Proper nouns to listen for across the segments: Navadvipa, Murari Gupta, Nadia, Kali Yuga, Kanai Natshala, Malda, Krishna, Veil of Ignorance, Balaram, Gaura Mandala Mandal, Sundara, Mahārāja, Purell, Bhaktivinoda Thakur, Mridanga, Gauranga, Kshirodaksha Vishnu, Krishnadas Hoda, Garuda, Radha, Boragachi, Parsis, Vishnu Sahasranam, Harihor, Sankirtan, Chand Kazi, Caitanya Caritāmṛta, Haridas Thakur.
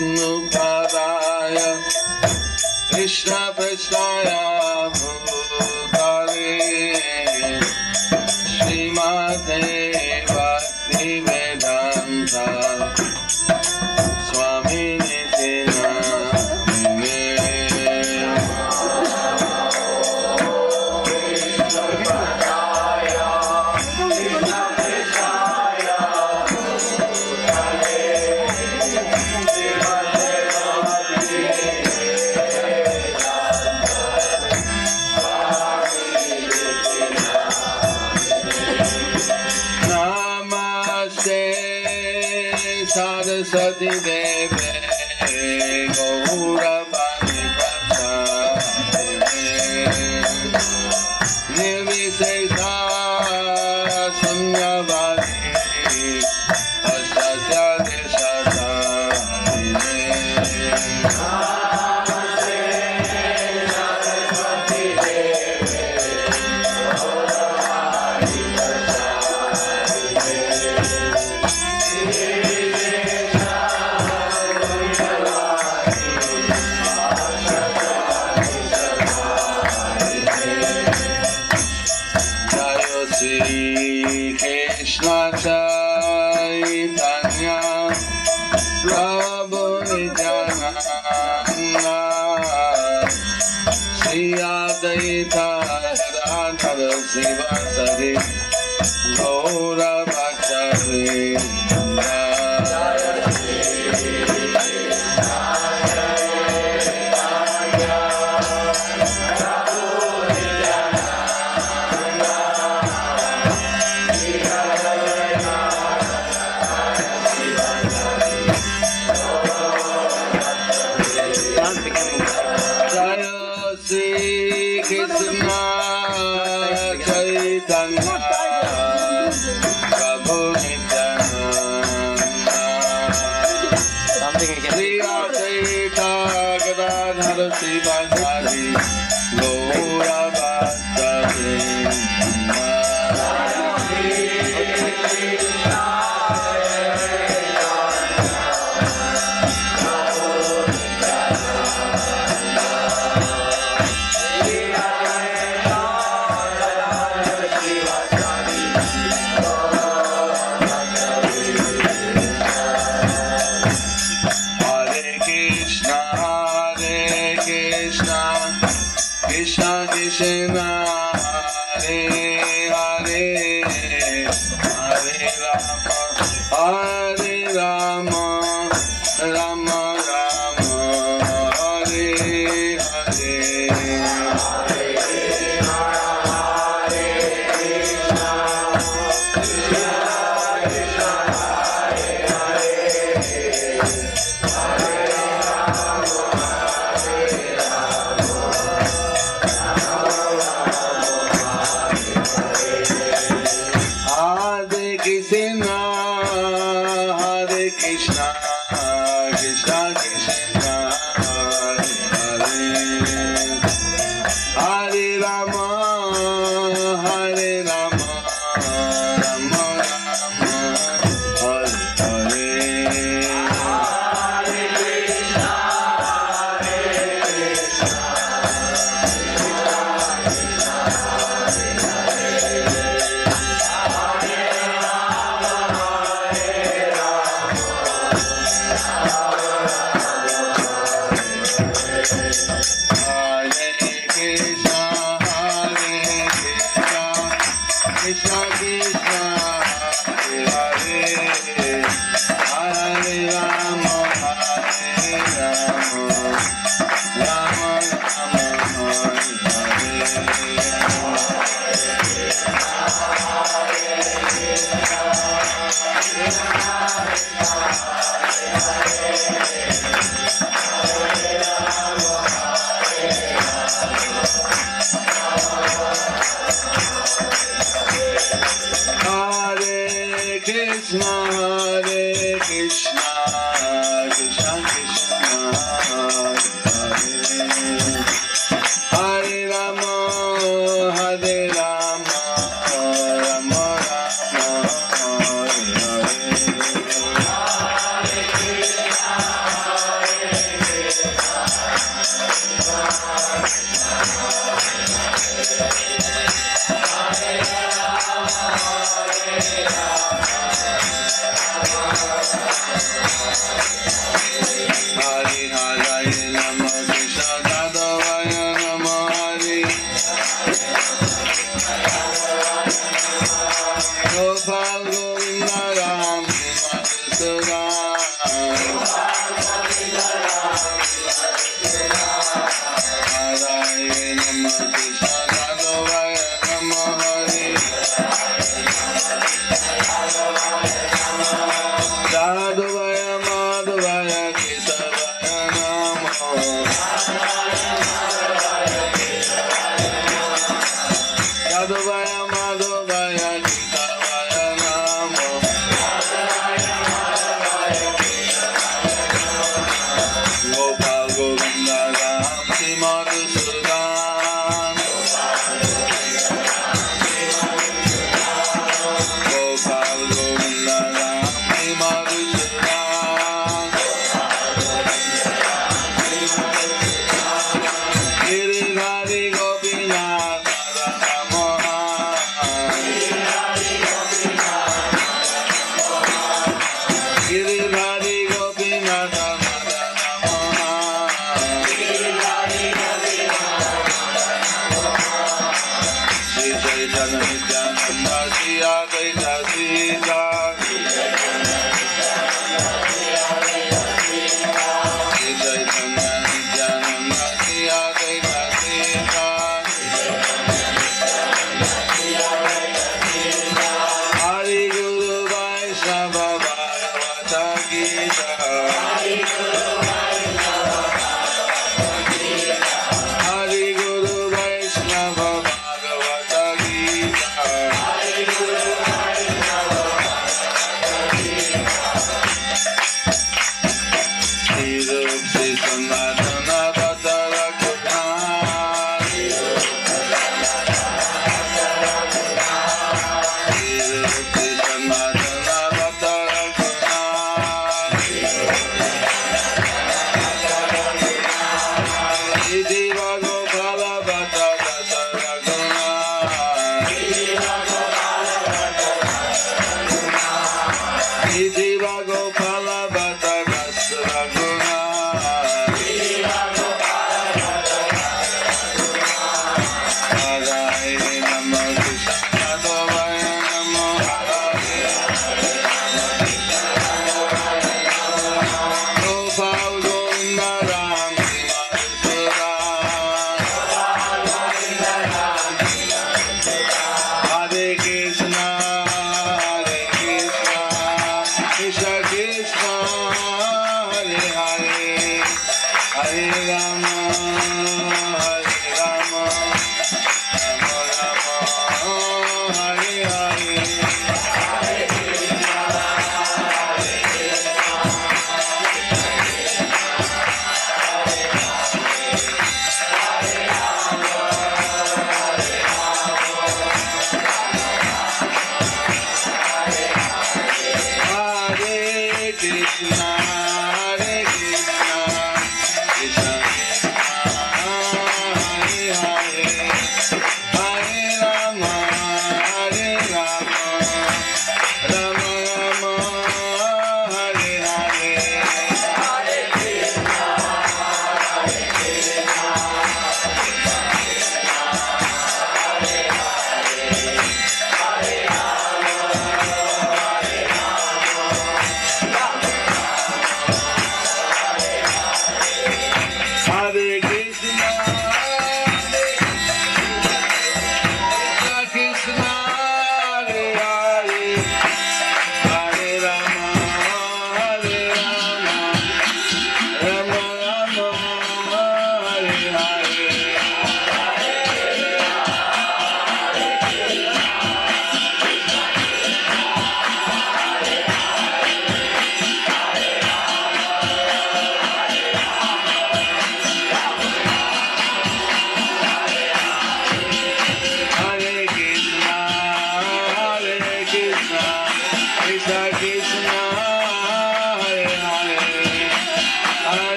Vishnu Padaya Krishna Prasthaya Bhutale Srimate Bhakti Vedanta Swami Sati Deve Gaura Mandala Mandal Nirvishesha Sanyavadi Astasya Deshata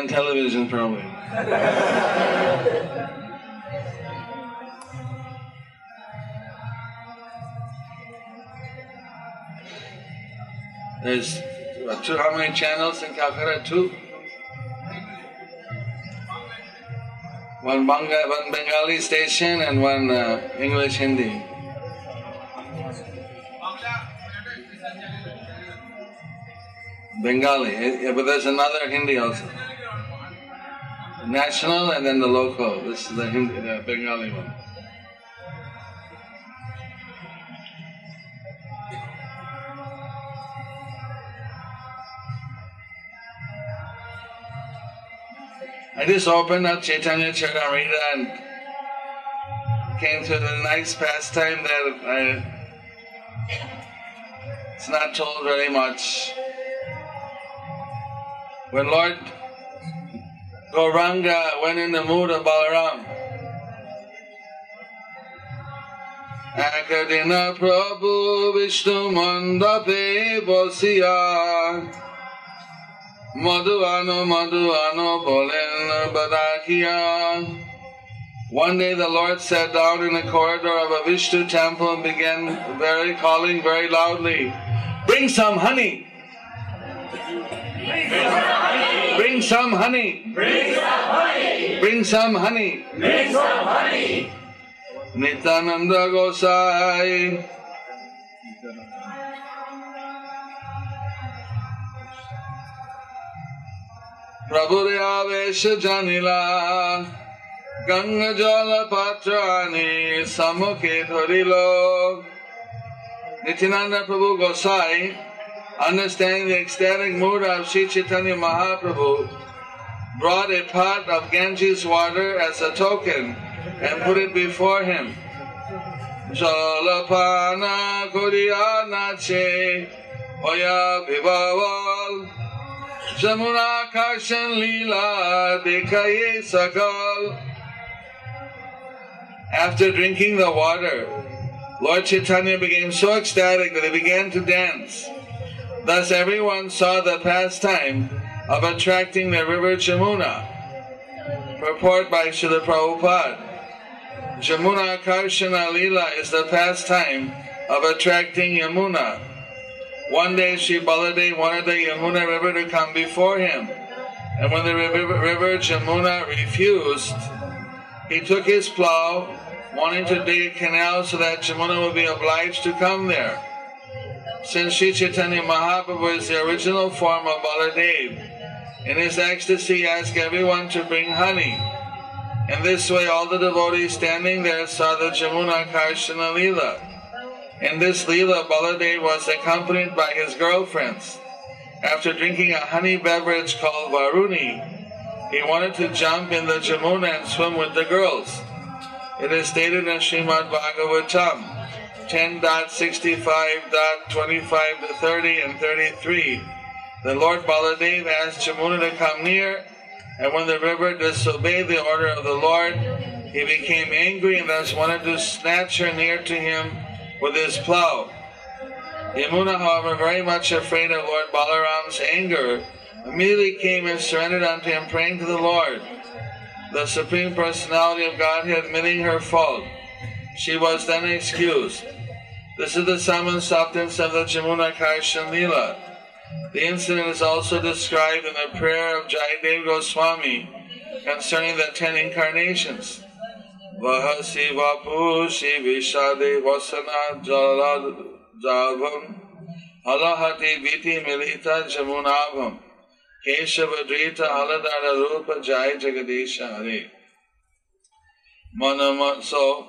on television, probably. There's what, two, how many channels in Calcutta? Two? One Bengali station and one English Hindi. Bengali, yeah, but there's another Hindi also. The national and then the local. This is the Hindi, the Bengali one. I just opened up Caitanya Caritāmṛta and came to the nice pastime that it's not told very much. When Lord Gauranga went in the mood of Balaram, Akadina Prabhu Vishnu Mandape Bosiya Madhuvano Bolin Badakiya. One day the Lord sat down in the corridor of a Vishnu temple and began calling very loudly, "Bring some honey! Bring some honey! Bring some honey! Bring some honey! Bring some honey!" Nitananda Gosai Prabhureya Vesha Janila Ganga Jala Patrani Samukhe Dhorilo. Nitananda Prabhu Gosai, understanding the ecstatic mood of Sri Chaitanya Mahāprabhu, brought a pot of Ganges water as a token and put it before him. Jalapana Kuriyana Che Oya Vivaval Jamuna Karshan Lila Dekaye Sakal. After drinking the water, Lord Chaitanya became so ecstatic that he began to dance. Thus everyone saw the pastime of attracting the river Yamuna. Purport by Śrīla Prabhupāda. Yamuna Karshana Lila is the pastime of attracting Yamuna. One day Sri Baladeva wanted the Yamuna river to come before him, and when the river Yamuna refused, he took his plow, wanting to dig a canal so that Yamuna would be obliged to come there. Since Sri Chaitanya Mahaprabhu is the original form of Baladeva, in his ecstasy he asked everyone to bring honey. In this way all the devotees standing there saw the Yamuna Karshana Leela. In this Leela, Baladeva was accompanied by his girlfriends. After drinking a honey beverage called Varuni, he wanted to jump in the Yamuna and swim with the girls. It is stated in Srimad Bhagavatam 10.65.25-30 and 33. The Lord Baladeva asked Yamuna to come near, and when the river disobeyed the order of the Lord, he became angry and thus wanted to snatch her near to him with his plow. Yamuna, however, very much afraid of Lord Balaram's anger, immediately came and surrendered unto him, praying to the Lord, the Supreme Personality of Godhead, admitting her fault. She was then excused. This is the sum and substance of the Yamuna Karshana Leela. The incident is also described in the prayer of Jayadeva Goswami concerning the 10 incarnations. Vahasi vapushi vishade vasana jaladjavam halahati viti milita jamunavam keshavadrita haladara rupa jaya jagadisha hare manama. So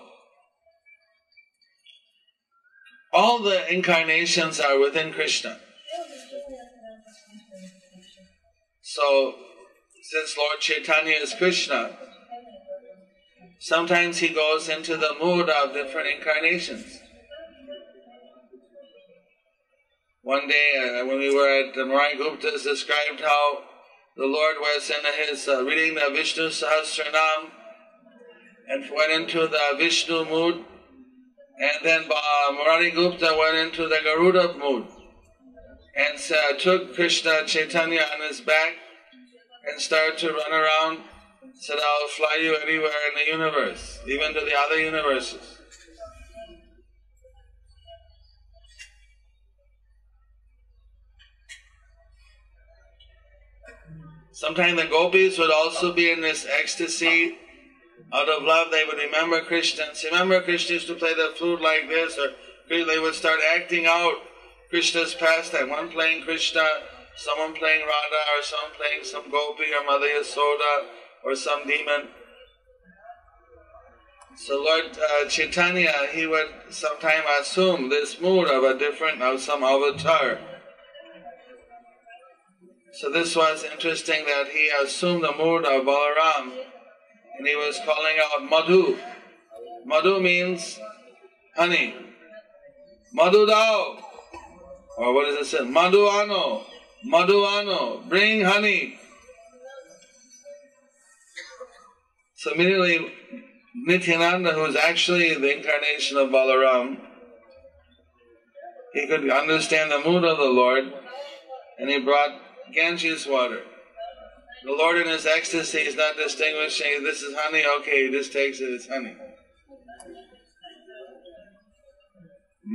all the incarnations are within Krishna. So, since Lord Chaitanya is Krishna, sometimes he goes into the mood of different incarnations. One day, when we were at Murari Gupta's, described how the Lord was in his reading the Vishnu Sahasranam and went into the Vishnu mood. And then Murari Gupta went into the Garuda mood and took Krishna Chaitanya on his back and start to run around, said, I'll fly you anywhere in the universe, even to the other universes. Sometimes the gopis would also be in this ecstasy. Out of love, they would remember Krishna. Remember, Krishna used to play the flute like this, or they would start acting out Krishna's pastime. One playing Krishna, someone playing Radha, or someone playing some gopi, or Mother Yasoda, or some demon. So Lord Chaitanya, he would sometimes assume this mood of a different, of some avatar. So this was interesting that he assumed the mood of Balaram, and he was calling out Madhu. Madhu means honey. Madhu Dao. Or what does it say? Madhu Ano. Madhu Ano. Bring honey. So immediately Nitananda, who is actually the incarnation of Balaram, he could understand the mood of the Lord, and he brought Ganges water. The Lord in his ecstasy is not distinguishing, this is honey, okay, he just takes it, it's honey.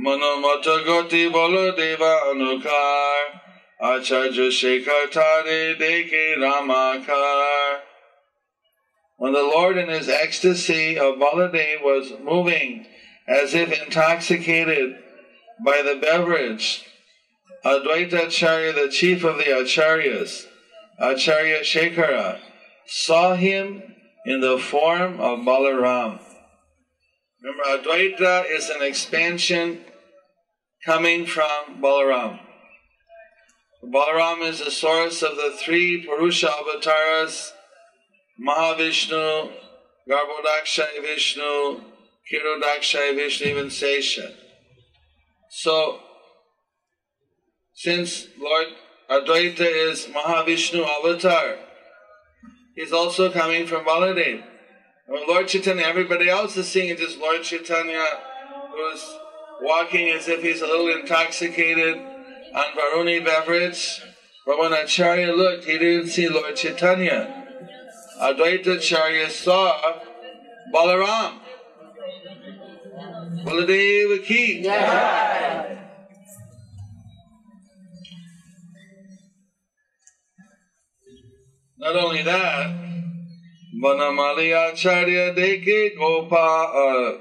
Manomata goti Baladeva anukar, Acharya Shekhar Tare Deke Ramakar. When the Lord in his ecstasy of Baladeva was moving as if intoxicated by the beverage, Advaita Acharya, the chief of the Acharyas, Acharya Shekhara, saw him in the form of Balaram. Remember, Advaita is an expansion coming from Balaram. Balaram is the source of the three Purusha avatars, Mahavishnu, Garbhodaksha Vishnu, Kshirodaksha Vishnu, even Sesha. So, since Lord Advaita is Mahavishnu avatar, he's also coming from Baladeva. When Lord Chaitanya, everybody else is seeing it, just Lord Chaitanya, who's walking as if he's a little intoxicated on Varuni beverage. But when Acharya looked, he didn't see Lord Chaitanya. Advaita Acharya saw Balaram. Baladeva ki. Yeah. Not only that, Banamali Acharya deke gopa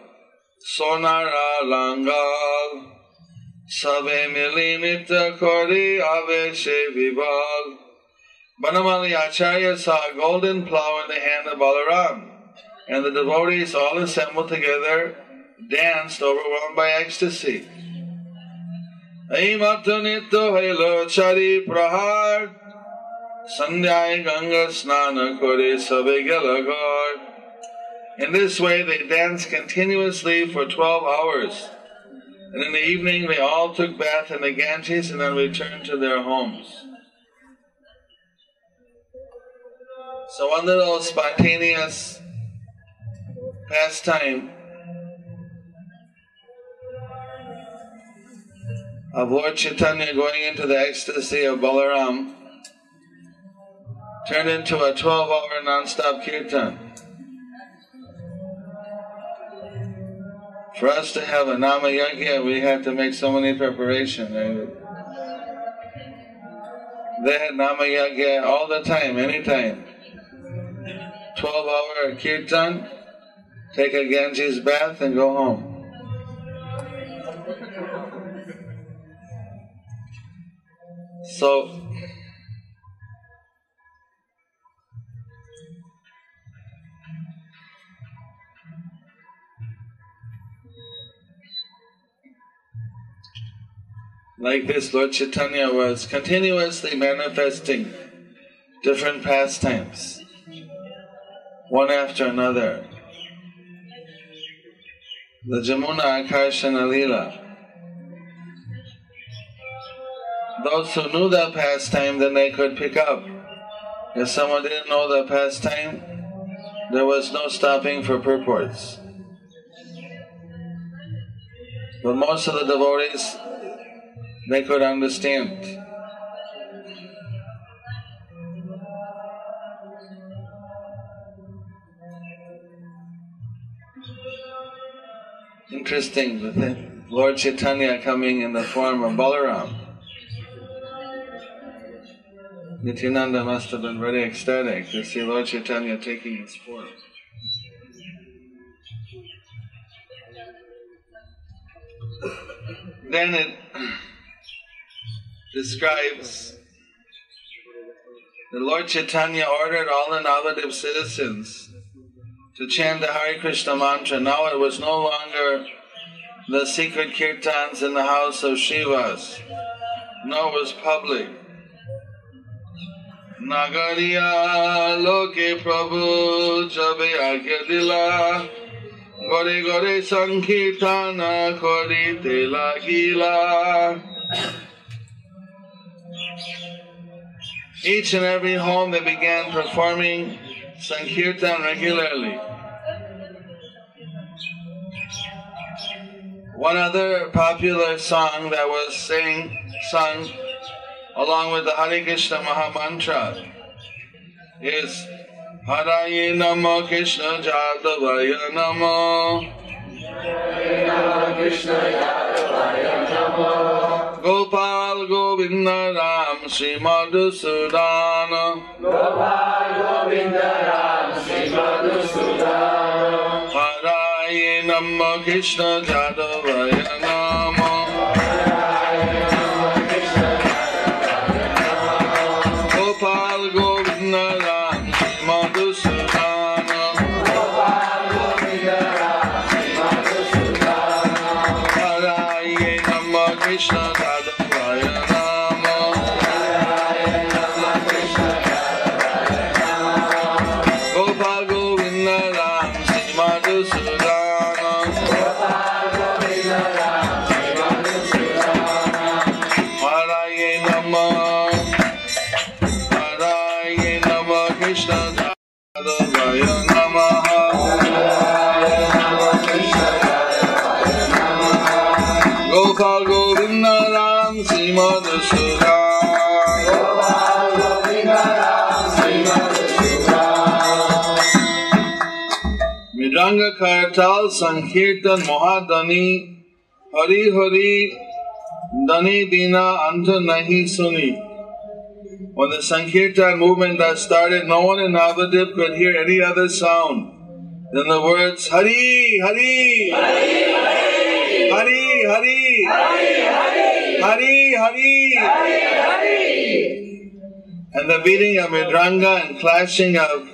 sonara langal sabe milinita kori aveshe vival. Banamali Acharya saw a golden plow in the hand of Balaram, and the devotees all assembled together danced overwhelmed by ecstasy. Aimatanito helo chari prahar Sandhyaya Ganga Snana Kore Sabe Gelagar. In this way they danced continuously for 12 hours. And in the evening they all took bath in the Ganges and then returned to their homes. So one little spontaneous pastime of Lord Chaitanya going into the ecstasy of Balaram turned into a 12-hour non-stop kirtan. For us to have a Nama Yajna, we had to make so many preparations. They had Nama Yajna all the time, anytime. 12-hour kirtan, take a Ganges bath and go home. So, like this, Lord Chaitanya was continuously manifesting different pastimes, one after another. The Yamuna Akarshana Lila. Those who knew the pastime, then they could pick up. If someone didn't know the pastime, there was no stopping for purports. But most of the devotees, they could understand. interesting with Lord Chaitanya coming in the form of Balaram. Nitananda must have been very ecstatic to see Lord Chaitanya taking his form. Then it describes the Lord Chaitanya ordered all the Navadvipa citizens to chant the Hare Krishna mantra. Now it was no longer the secret kirtans in the house of Shivas. Now it was public. Nagariya loke prabhu jabe agya dila gore gore sankirtana kori te lagila. Each and every home they began performing Sankirtan regularly. One other popular song that was sung along with the Hare Krishna Mahamantra is Haraye Namo Krishna Jadavaya Namo Hare Namo Krishna Jadavaya Namo Gopal Govinda Ram Sri Madhusudana Gopal Govinda Ram Sri Madhusudana Haraye Namo Krishna Jadavaya Namo Ganga Kartal Sankirtan Mohadani Hari Hari Dani Dina Anta Nahi Suni. When the Sankirtan movement got started, no one in Navadvipa could hear any other sound than the words Hari Hari Hari Hari Hari Hari Hari Hari Hari Hari, and the beating of Mridanga and clashing of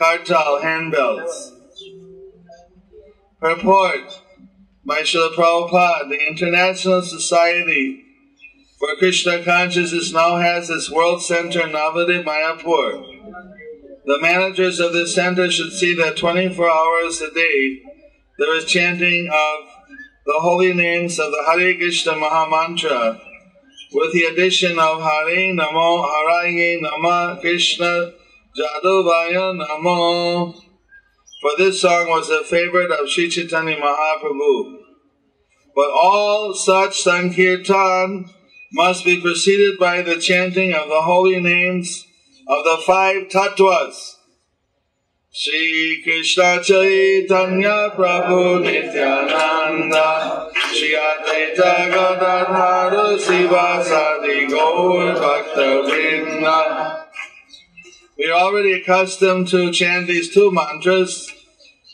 Kartal handbells. Purport by Śrīla Prabhupāda, the International Society for Krishna Consciousness now has its world center in Navadvipa, Mayapur. The managers of this center should see that 24 hours a day there is chanting of the holy names of the Hare Krishna Mahamantra with the addition of Hare Namo, Haraye Nama, Krishna Jadavaya Namo. For this song was a favorite of Sri Chaitanya Mahāprabhu. But all such Sankirtan must be preceded by the chanting of the holy names of the five tattvas. Sri Krishna Chaitanya Prabhu Nityananda Sri Advaita Gadadhara Siva Sadi Gaur Bhakta Vrinda. We are already accustomed to chant these two mantras,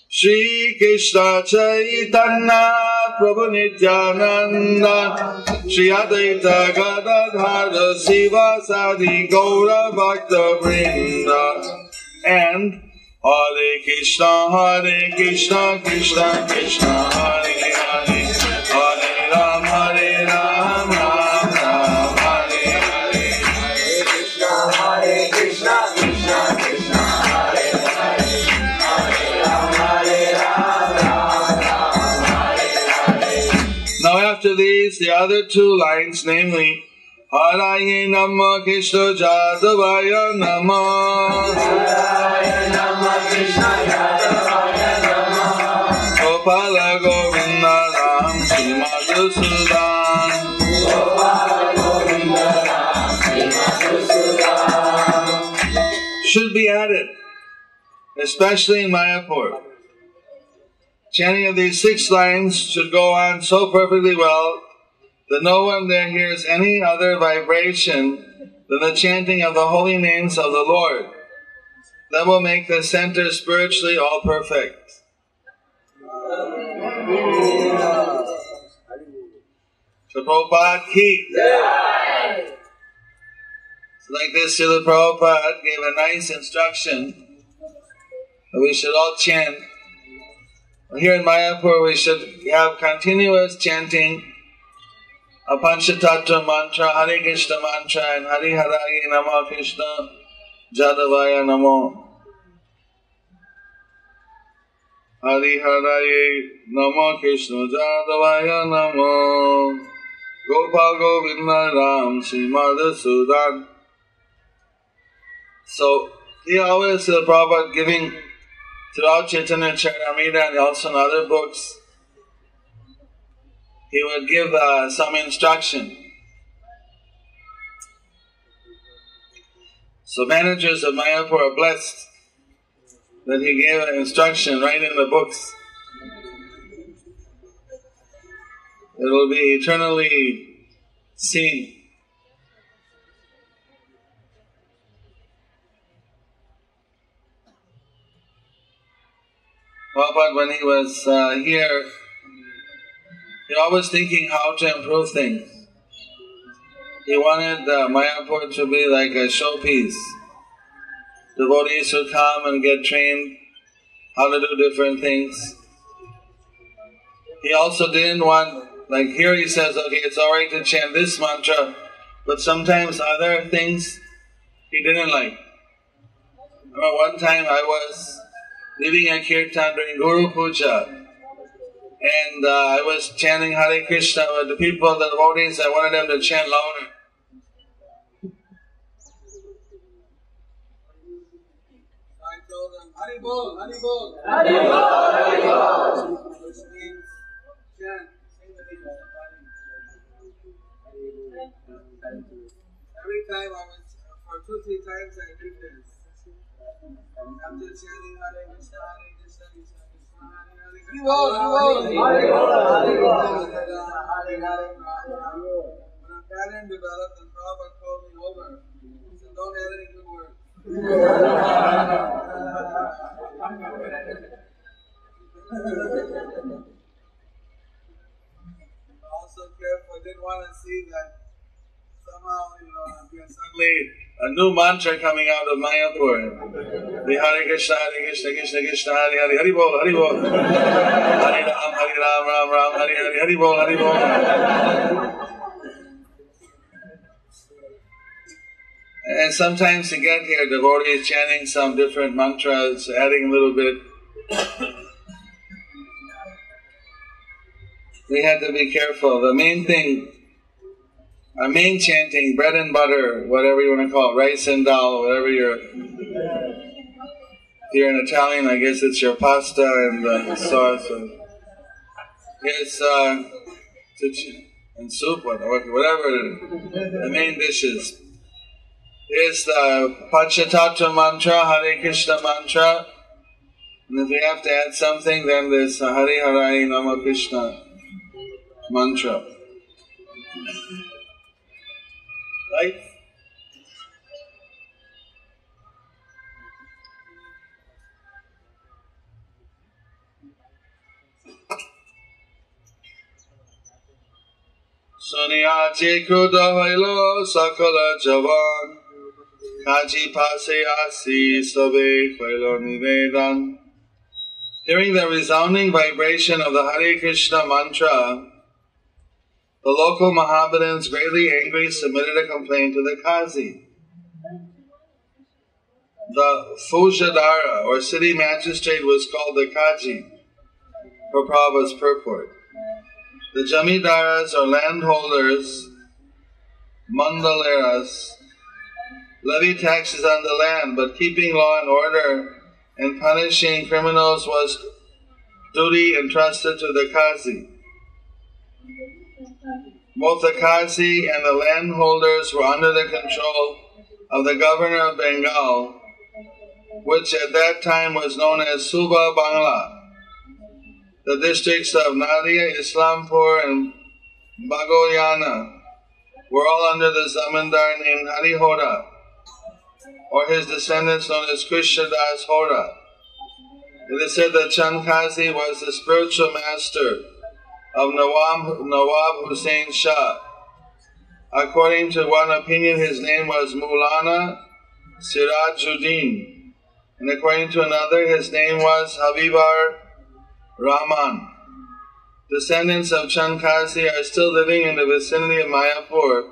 Shri Krishna Chaitanya Prabhu Nityananda Shri Advaita Gadadhara Siva Sadi Gaura Bhakta Vrinda, and Hare Krishna, Krishna Krishna, Hare Hare, Hare Ram, Ram Ram, Hare Hare, Hare Krishna these, the other two lines, namely Haraye Namah Krishna Jadavaya Namah Haraye Namah Krishna Jadavaya Namah Gopala Govinda Ram Sri Madhusudan Gopala Govinda Ram Sri Madhusudan should be added, especially in Mayapur. Chanting of these six lines should go on so perfectly well that no one there hears any other vibration than the chanting of the holy names of the Lord. That will make the center spiritually all perfect. So Prabhupada ki. So like this, Śrīla Prabhupada gave a nice instruction that we should all chant. Here in Mayapur, we should have continuous chanting of Panchatattva mantra, Hare Krishna mantra, and Hare Haraye Namo Krishna Jadavaya Namo. Hare Haraye Namo Krishna Jadavaya Namo. Gopal Govinda Ram Sri Madhusudan. So, he always the Prabhupada giving throughout Chaitanya Caritāmṛta and also in other books, he would give some instruction. So managers of Mayapur are blessed that he gave an instruction right in the books. It will be eternally seen. Prabhupada, when he was here, he was always thinking how to improve things. He wanted Mayapur to be like a showpiece. Devotees would come and get trained how to do different things. He also didn't want, like here he says, okay, it's alright to chant this mantra, but sometimes other things he didn't like. I remember one time I was leaving a kirtan during Guru Puja, and I was chanting Hare Krishna with the people, the devotees. I wanted them to chant louder. I told them, Hare Bol, Hare Bol, Hare Bol, Hare Bol. Which means chant. Every time I was, for 2-3 times I did this. After chanting Hare Krishna, Hare Krishna, Krishna Krishna, Hare Hare, Hare Hare, Hare Hare, Hare Hare. When a pattern developed, and Prabhupada called me over, he said, don't add any good words. Also careful, I didn't want to see that somehow, you know, suddenly a new mantra coming out of Mayapur. The Hare Krishna, Hare Krishna, Krishna Krishna, Hare Hare, Hare Bol, Hare Bol. Hare Ram, Ram Ram, Hare Hare, Hare Bol, Hare Bol. And sometimes you get here, devotees chanting some different mantras, adding a little bit. We had to be careful. The main thing, our main chanting, bread and butter, whatever you want to call it, rice and dal, whatever you're... If you're an Italian, I guess it's your pasta and sauce. And, yes, and soup, whatever, the main dishes. Here's the Panchatattva mantra, Hare Krishna mantra. And if you have to add something, then there's Hare Haraye Namo Krishna mantra. Right? Sonia Jekruda Hailo Sakala Javan Kaji Pase Asi Sobe Hailo Nivedan. Hearing the resounding vibration of the Hare Krishna mantra, the local Mohammedans, greatly angry, submitted a complaint to the Qazi. The Foojadara, or city magistrate, was called the Qazi for Prabhupada's purport. The Jamidaras, or landholders, Mandaleras, levied taxes on the land, but keeping law and order and punishing criminals was duty entrusted to the Qazi. Both the Qazi and the landholders were under the control of the governor of Bengal, which at that time was known as Suba Bangla. the districts of Nadia, Islampur, and Bagoyana were all under the zamindar named Hari Hoda, or his descendants known as Krishnadas Hoda. It is said that Chand Kazi was the spiritual master of Nawab Hussain Shah. According to one opinion, his name was Mulana Sirajuddin, and according to another, his name was Habibar Rahman. Descendants of Chand Kazi are still living in the vicinity of Mayapur.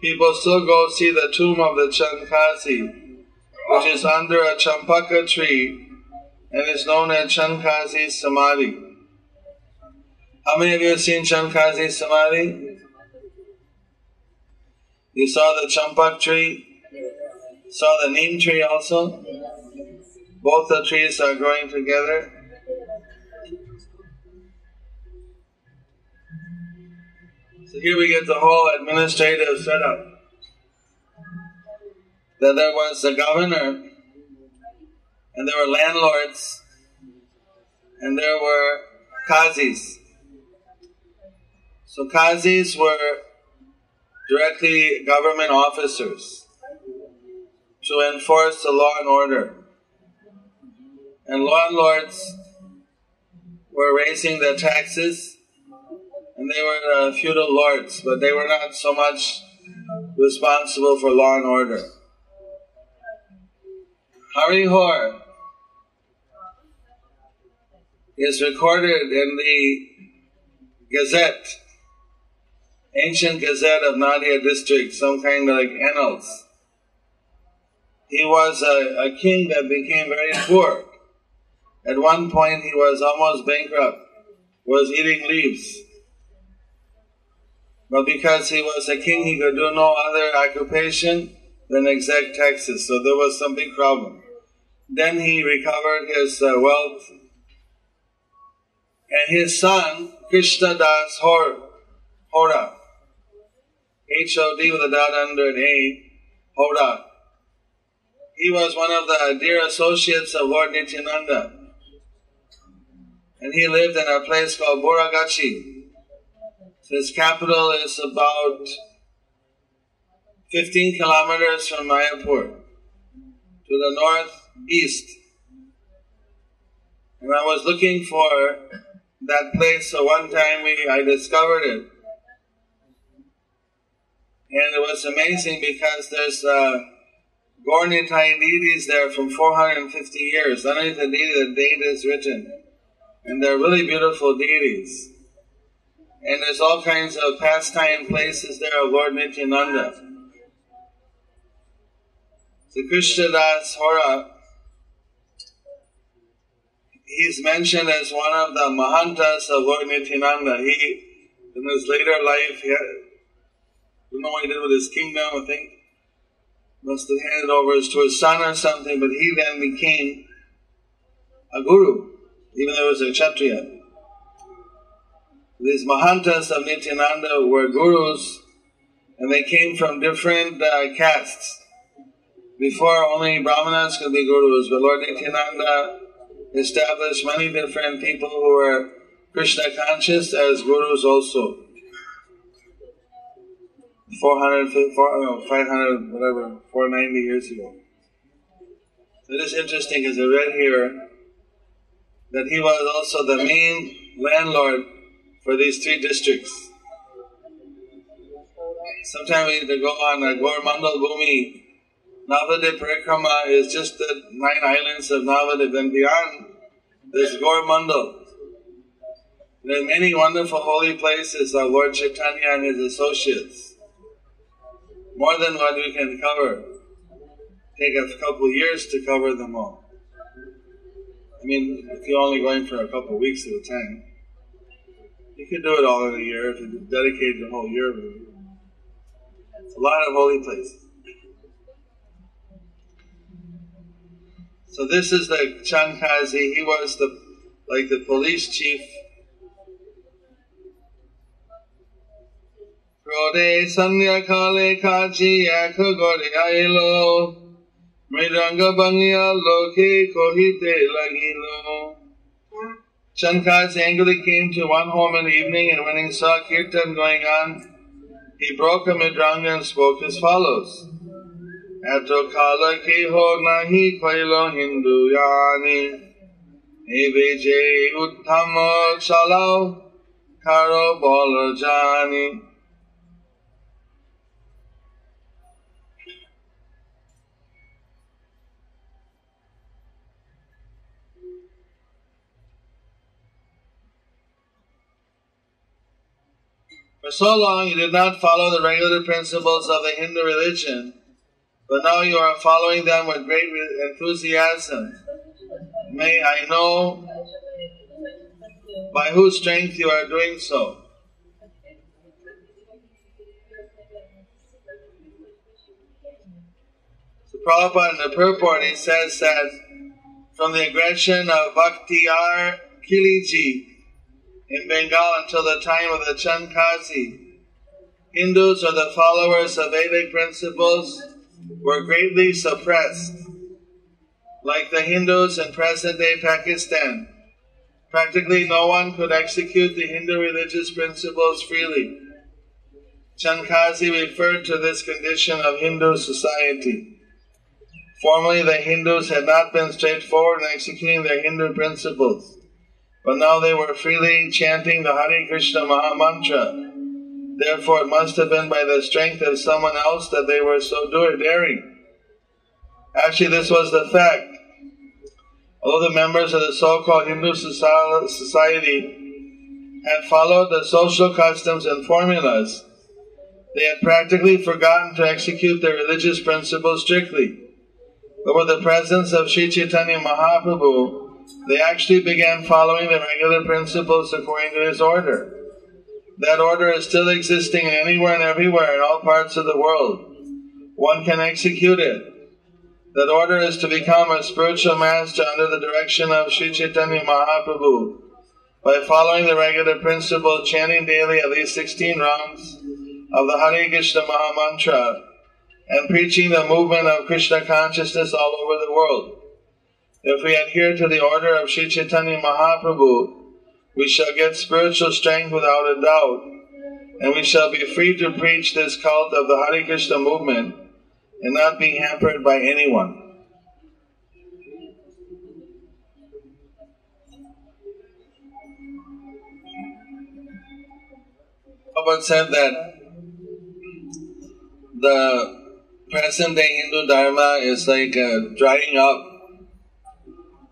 People still go see the tomb of the Chand Kazi, which is under a champaka tree and is known as Chand Kazi Samadhi. How many of you have seen Chand Kazi Samadhi? You saw the champak tree? Saw the neem tree also? Both the trees are growing together. So here we get the whole administrative setup. That there was the governor, and there were landlords, and there were Qazis. So Qazis were directly government officers to enforce the law and order. And landlords were raising their taxes, and they were feudal lords, but they were not so much responsible for law and order. Harihor is recorded in the Gazette, ancient Gazette of Nadia district, some kind of like annals. He was a king that became very poor. At one point he was almost bankrupt, was eating leaves. But because he was a king, he could do no other occupation than exact taxes, so there was some big problem. Then he recovered his wealth, and his son, Krishnadas Hoda, H-O-D with a dot under an A, Hoda. He was one of the dear associates of Lord Nitananda. And he lived in a place called Boragachi. His capital is about 15 kilometers from Mayapur to the northeast. And I was looking for that place, so one time I discovered it. And it was amazing because there's Gornitai deities there from 450 years. Underneath the deity, the date is written. And they're really beautiful deities. And there's all kinds of pastime places there of Lord Nityananda. So Krishnadas Hoda, he's mentioned as one of the Mahantas of Lord Nityananda. He, in his later life, he had, I don't know what he did with his kingdom, I think. Must have handed over to his son or something, but he then became a guru, even though he was a Kshatriya. These Mahantas of Nityananda were gurus, and they came from different castes. Before, only Brahmanas could be gurus, but Lord Nityananda established many different people who were Krishna conscious as gurus also. 490 years ago. So it is interesting, as I read here, that he was also the main landlord for these three districts. Sometimes we need to go on a Gaura Mandala Mandal. Navadvipa Parikrama is just the 9 islands of Navadvipa, and beyond there's Gaura Mandala. There are many wonderful holy places of Lord Chaitanya and his associates. More than what we can cover. Take a couple years to cover them all. I mean, if you're only going for a couple weeks at a time, you can do it all in a year if you dedicate the whole year. It's a lot of holy places. So this is the Chand Kazi. He was the police chief. Rode Sanya Kale Kaji Akagore Ailo Miranga Banya Loke Kohite Lagilo Chand Kazi angrily came to one home in the evening, and when he saw kirtan going on, he broke a mridanga and spoke as follows. Ato kala keho nahi kailo hindu yani, evijay uttamo chalau karo bolajani. For so long you did not follow the regular principles of the Hindu religion, but now you are following them with great enthusiasm. May I know by whose strength you are doing so. So Prabhupada in the purport, he says that from the aggression of Bhaktiyar Khiliji in Bengal until the time of the Chand Kazi, Hindus or the followers of Vedic principles were greatly suppressed. Like the Hindus in present-day Pakistan, practically no one could execute the Hindu religious principles freely. Chand Kazi referred to this condition of Hindu society. Formerly, the Hindus had not been straightforward in executing their Hindu principles, but now they were freely chanting the Hare Krishna Mahamantra. Therefore, it must have been by the strength of someone else that they were so daring. Actually, this was the fact. Although the members of the so-called Hindu society had followed the social customs and formulas, they had practically forgotten to execute their religious principles strictly. But with the presence of Sri Chaitanya Mahāprabhu, they actually began following the regular principles according to his order. That order is still existing anywhere and everywhere in all parts of the world. One can execute it. That order is to become a spiritual master under the direction of Sri Chaitanya Mahaprabhu by following the regular principle, chanting daily at least 16 rounds of the Hare Krishna Mahamantra and preaching the movement of Krishna consciousness all over the world. If we adhere to the order of Sri Chaitanya Mahaprabhu, we shall get spiritual strength without a doubt, and we shall be free to preach this cult of the Hare Krishna movement and not be hampered by anyone. Prabhupada said that the present-day Hindu Dharma is like drying up.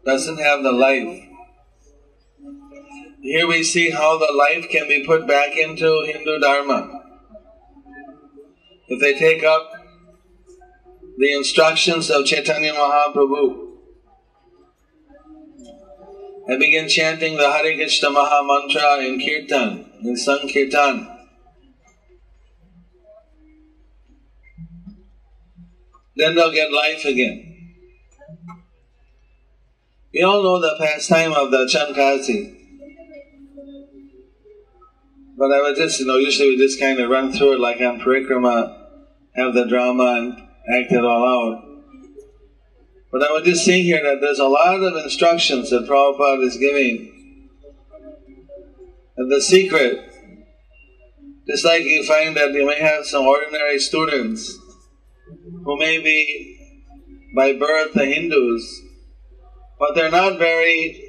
Doesn't have the life. Here we see how the life can be put back into Hindu Dharma. If they take up the instructions of Chaitanya Mahaprabhu and begin chanting the Hare Krishna Maha Mantra in Kirtan, in Sankirtan. Then they'll get life again. We all know the pastime of the Chand Kazi, but I would just, usually we just kind of run through it like on Parikrama, have the drama and act it all out. But I would just see here that there's a lot of instructions that Prabhupada is giving. And the secret, just like you find that you may have some ordinary students who may be by birth the Hindus, but they're not very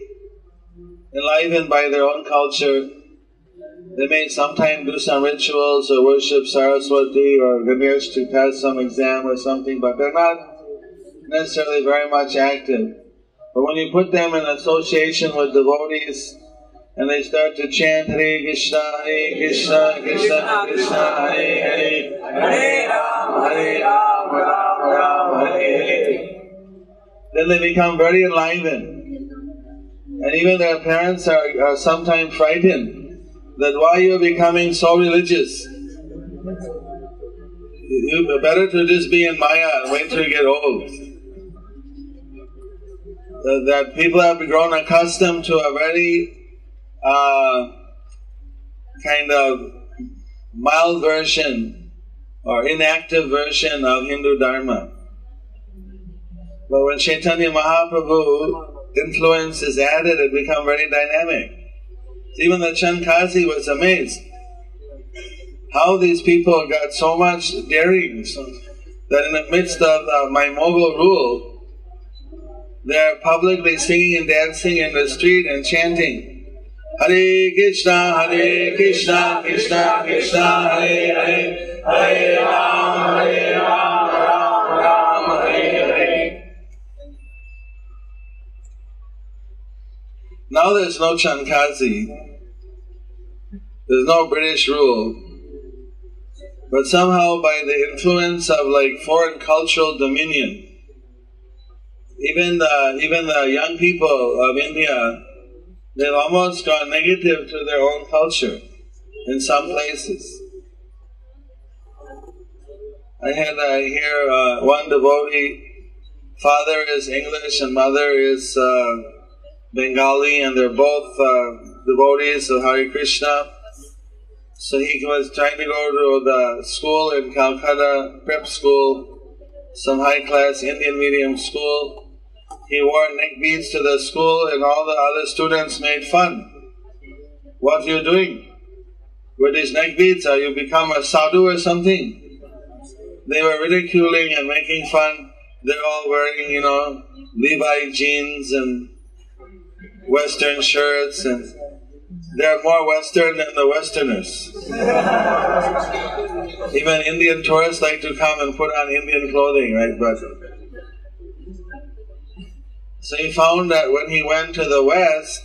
enlivened by their own culture. They may sometimes do some rituals or worship Saraswati or Ganesh to pass some exam or something, but they're not necessarily very much active. But when you put them in association with devotees and they start to chant Hare Krishna, Hare Krishna, Krishna Krishna, Hare Hare, Hare Ram, Hare Ram, Ram Ram, Hare Hare, then they become very enlivened. And even their parents are sometimes frightened that why you're becoming so religious. You're better to just be in Maya and wait till you get old. That people have grown accustomed to a very kind of mild version or inactive version of Hindu Dharma. But when Chaitanya Mahaprabhu influence is added and become very dynamic. Even the Chand Kazi was amazed how these people got so much daring, so that in the midst of my Mughal rule, they're publicly singing and dancing in the street and chanting Hare Krishna, Hare Krishna, Krishna Krishna, Hare Hare, Hare Ram, Hare Ram, Ram Ram, Hare Hare. Now there's no Chand Kazi, there's no British rule, but somehow by the influence of like foreign cultural dominion, even the young people of India, they've almost gone negative to their own culture in some places. I hear one devotee, father is English and mother is Bengali, and they're both devotees of Hare Krishna. So he was trying to go to the school in Calcutta, prep school, some high-class Indian medium school. He wore neck beads to the school and all the other students made fun. What are you doing with these neck beads? Are you become a sadhu or something? They were ridiculing and making fun. They're all wearing, Levi jeans and Western shirts, and they're more Western than the Westerners. Even Indian tourists like to come and put on Indian clothing, right, brother? So he found that when he went to the West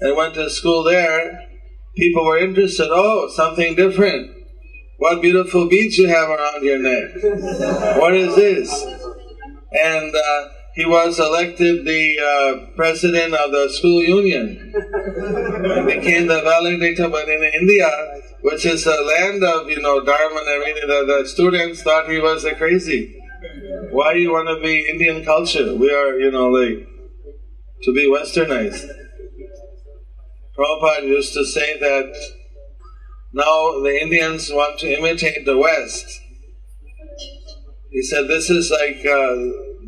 and went to school there, people were interested. Oh, something different. What beautiful beads you have around your neck. What is this? And he was elected the president of the school union and became the valedictorian. But in India, which is a land of, dharma and everything, the students thought he was a crazy. Why do you want to be Indian culture? We are, to be westernized. Prabhupada used to say that now the Indians want to imitate the West. He said this is like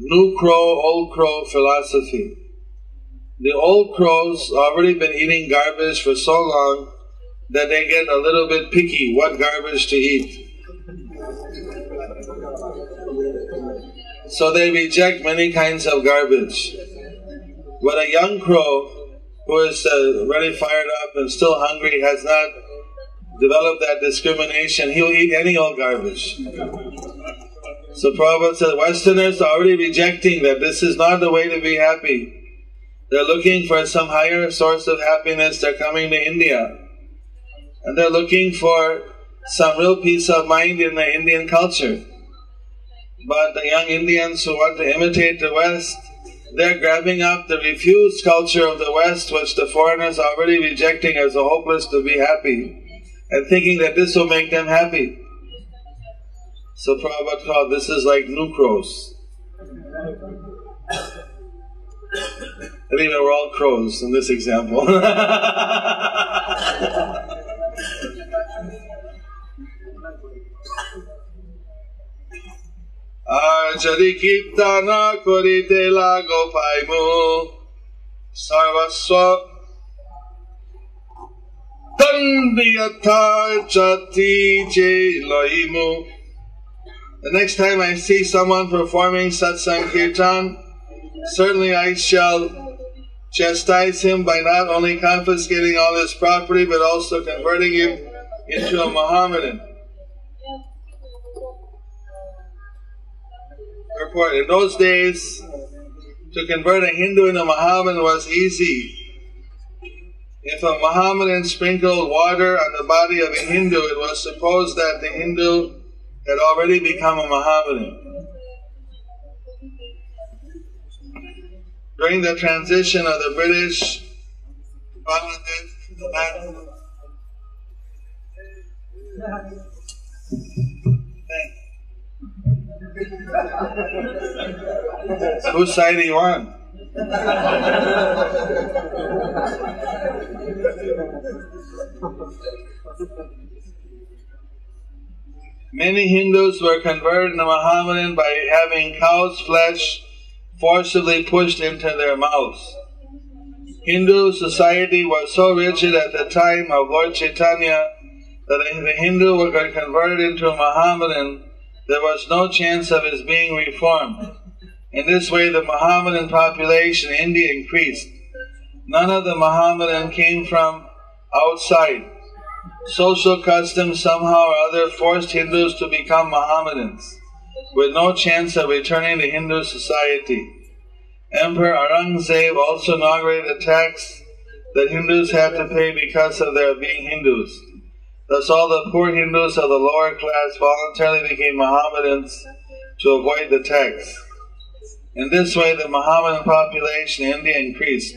new crow, old crow philosophy. The old crows already been eating garbage for so long that they get a little bit picky what garbage to eat. So they reject many kinds of garbage. But a young crow who is really fired up and still hungry has not developed that discrimination. He'll eat any old garbage. So Prabhupada said, Westerners are already rejecting that this is not the way to be happy. They're looking for some higher source of happiness. They're coming to India. And they're looking for some real peace of mind in the Indian culture. But the young Indians who want to imitate the West, they're grabbing up the refused culture of the West, which the foreigners are already rejecting as a hopeless to be happy, and thinking that this will make them happy. So Prabhupada called this is like new crows. I think we're all crows in this example. Ajari Kirtana Korite Lago Paimu Sarvaswa Dandiyata Jati Je Loimu. The next time I see someone performing satsang kirtan, certainly I shall chastise him by not only confiscating all his property but also converting him into a Mohammedan. In those days, to convert a Hindu into a Mohammedan was easy. If a Mohammedan sprinkled water on the body of a Hindu, it was supposed that the Hindu had already become a Mohammedan. During the transition of the British Bangladesh to the land, whose side are you on? Many Hindus were converted to Mohammedan by having cow's flesh forcibly pushed into their mouths. Hindu society was so rigid at the time of Lord Chaitanya that if a Hindu were converted into a Mohammedan, there was no chance of his being reformed. In this way, the Mohammedan population in India increased. None of the Mohammedan came from outside. Social customs somehow or other forced Hindus to become Mohammedans, with no chance of returning to Hindu society. Emperor Aurangzeb also inaugurated a tax that Hindus had to pay because of their being Hindus. Thus all the poor Hindus of the lower class voluntarily became Mohammedans to avoid the tax. In this way the Mohammedan population in India increased.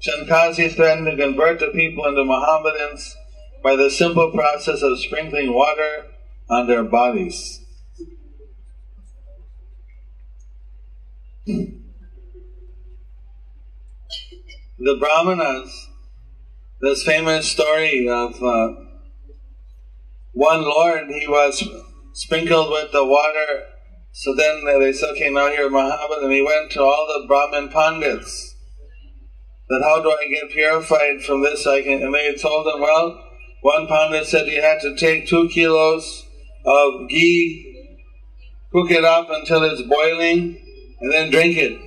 Chand Kazi threatened to convert the people into Mohammedans by the simple process of sprinkling water on their bodies. The Brahmanas, this famous story of one Lord, he was sprinkled with the water, so then they said, okay, now you're Mohammedan, and he went to all the Brahmin Pandits, that how do I get purified from this? And they told him, well, one Pandit said he had to take 2 kilos of ghee, cook it up until it's boiling, and then drink it,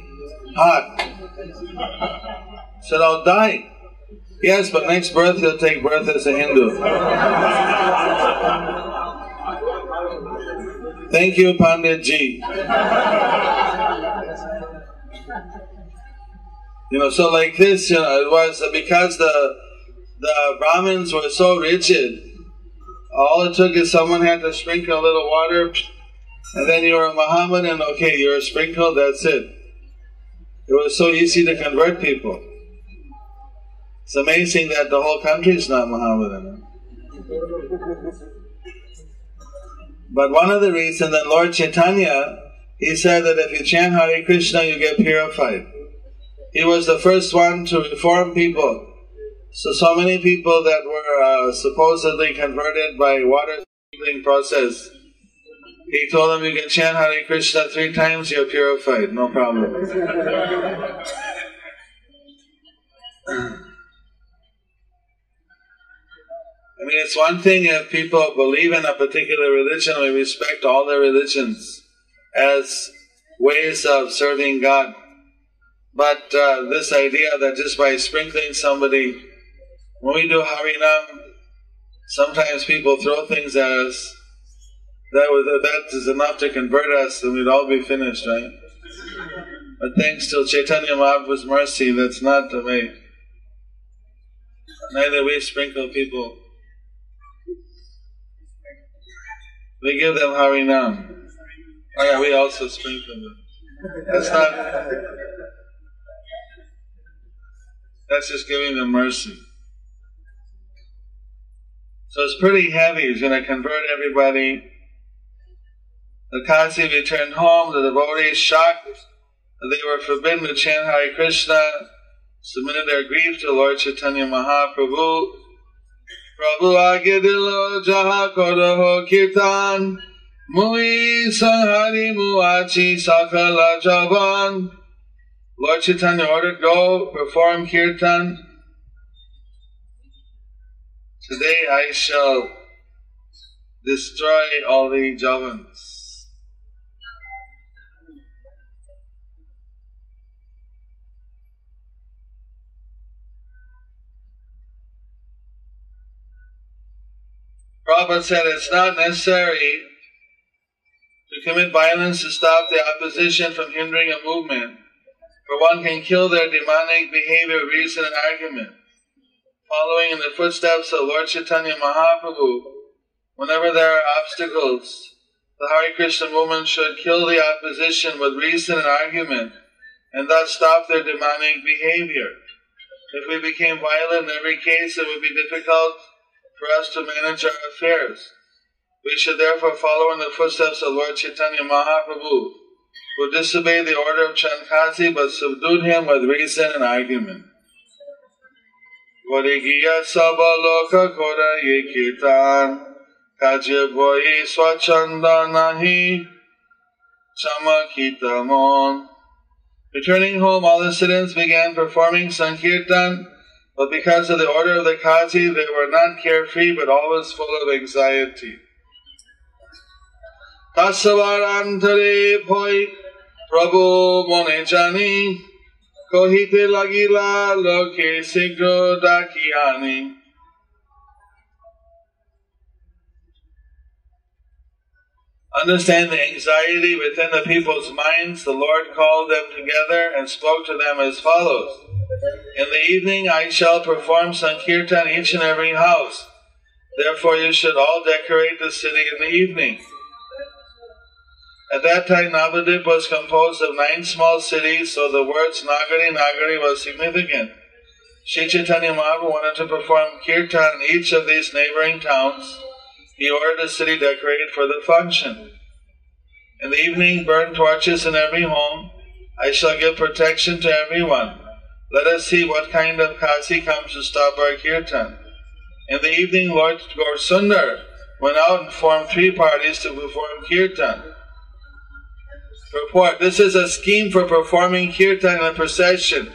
hot. Said, I'll die. Yes, but next birth he'll take birth as a Hindu. Thank you, Pandit Ji. So like this, it was because the Brahmins were so rigid. All it took is someone had to sprinkle a little water, and then you were a Mohammedan, okay, you're sprinkled, that's it. It was so easy to convert people. It's amazing that the whole country is not Mohammedan. But one of the reasons that Lord Chaitanya, he said that if you chant Hare Krishna, you get purified. He was the first one to reform people. So many people that were supposedly converted by water sprinkling process, he told them you can chant Hare Krishna 3 times, you're purified, no problem. It's one thing if people believe in a particular religion, we respect all the religions as ways of serving God. But this idea that just by sprinkling somebody, when we do Harinam, sometimes people throw things at us, that is enough to convert us, and we'd all be finished, right? But thanks to Chaitanya Mahaprabhu's mercy, that's not the way. Neither we sprinkle people. We give them Harinam. Oh yeah, we also sprinkle them. That's just giving them mercy. So it's pretty heavy. He's going to convert everybody. The Qazi returned home. The devotees, shocked that they were forbidden to chant Hare Krishna, submitted their grief to Lord Chaitanya Mahaprabhu. Prabhu agedilo jaha kodaho kirtan mui sanghari muachi sakala javan. Lord Chaitanya ordered, go perform kirtan. Today I shall destroy all the javans. Prabhupada said it's not necessary to commit violence to stop the opposition from hindering a movement, for one can kill their demonic behavior, reason, and argument. Following in the footsteps of Lord Chaitanya Mahaprabhu, whenever there are obstacles, the Hare Krishna movement should kill the opposition with reason and argument, and thus stop their demonic behavior. If we became violent in every case, it would be difficult for us to manage our affairs. We should therefore follow in the footsteps of Lord Chaitanya Mahaprabhu, who disobeyed the order of Chand Kazi but subdued him with reason and argument. Varigiya sabaloka kora ye kirtan kajaboi swachanda nahi chamakita mon Returning home, all the students began performing Sankirtan, but because of the order of the Qazi, they were not carefree but always full of anxiety. Tasavarantare poi Prabhu monejani kohite lagila loke sigro dakiani. Understand the anxiety within the people's minds. The Lord called them together and spoke to them as follows. In the evening I shall perform Sankirtan in each and every house. Therefore you should all decorate the city in the evening. At that time Navadvipa was composed of 9 small cities, so the words Nagari Nagari was significant. Sri Chaitanya Mahaprabhu wanted to perform Kirtan in each of these neighboring towns. He ordered a city decorated for the function. In the evening, burn torches in every home. I shall give protection to everyone. Let us see what kind of Qazi comes to stop our Kirtan. In the evening, Lord Gaurasundar went out and formed 3 parties to perform Kirtan. Report. This is a scheme for performing Kirtan in a procession.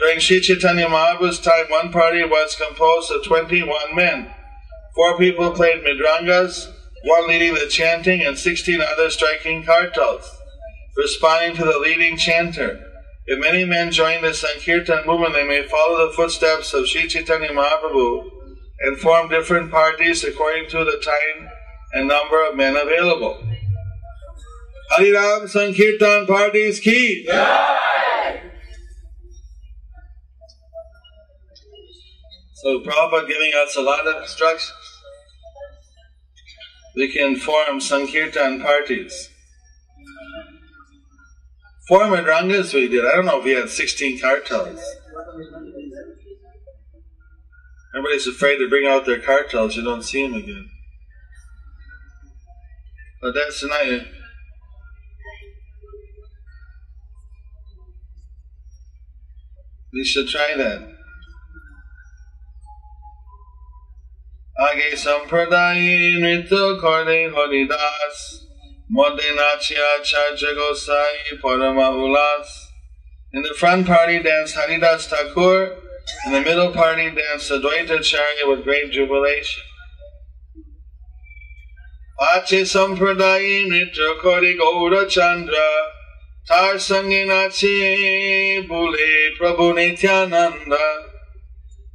During Sri Chaitanya Mahaprabhu's time, one party was composed of 21 men. 4 people played mridrangas, 1 leading the chanting and 16 others striking kartals, responding to the leading chanter. If many men join the Sankirtan movement, they may follow the footsteps of Sri Chaitanya Mahaprabhu and form different parties according to the time and number of men available. Hariram Sankirtan parties ki! So Prabhupada giving us a lot of instructions. We can form Sankirtan parties. 4 mridrangas we did. I don't know if we had 16 kartals. Everybody's afraid to bring out their kartals. You don't see them again. But that's tonight. We should try that. Age Sampradaye Nritya Korde Haridas Modenachi Acharya Gosai Paramahulas. In the front party danced Haridas Thakur. In the middle party danced Advaita Acharya with great jubilation. Ache Sampradaye Nritya Korde Gaura Chandra Tar Sangenachi Bule Prabhu Nityananda.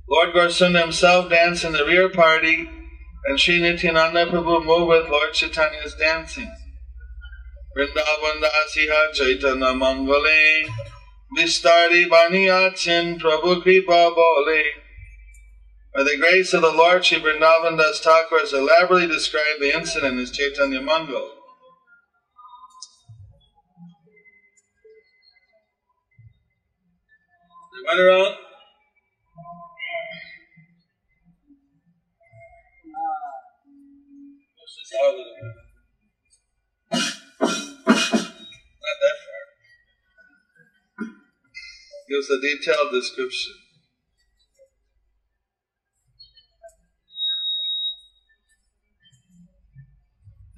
Lord Gaurasundar himself danced in the rear party, and Sri Nitananda Prabhu moved with Lord Chaitanya's dancing. Vrindavandasiha Chaitana Mangale Vistari Baniyachin Prabhu Kripa Bole. By the grace of the Lord, Sri Vrindavandas Thakur has elaborately described the incident as Chaitanya Mangal. They went around. Not that far. Gives a detailed description.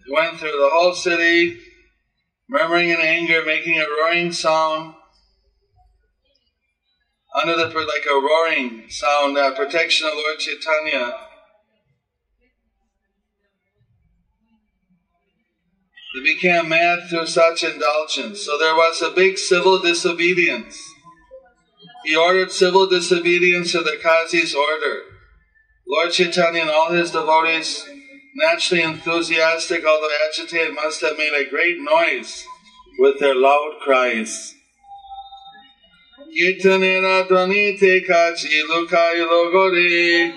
They went through the whole city, murmuring in anger, making a roaring sound. Under the like a roaring sound, protection of Lord Chaitanya. They became mad through such indulgence. So there was a big civil disobedience. He ordered civil disobedience to the Qazi's order. Lord Chaitanya and all his devotees, naturally enthusiastic, although agitated, must have made a great noise with their loud cries. Kirtanera dvanite Qazi lukai logore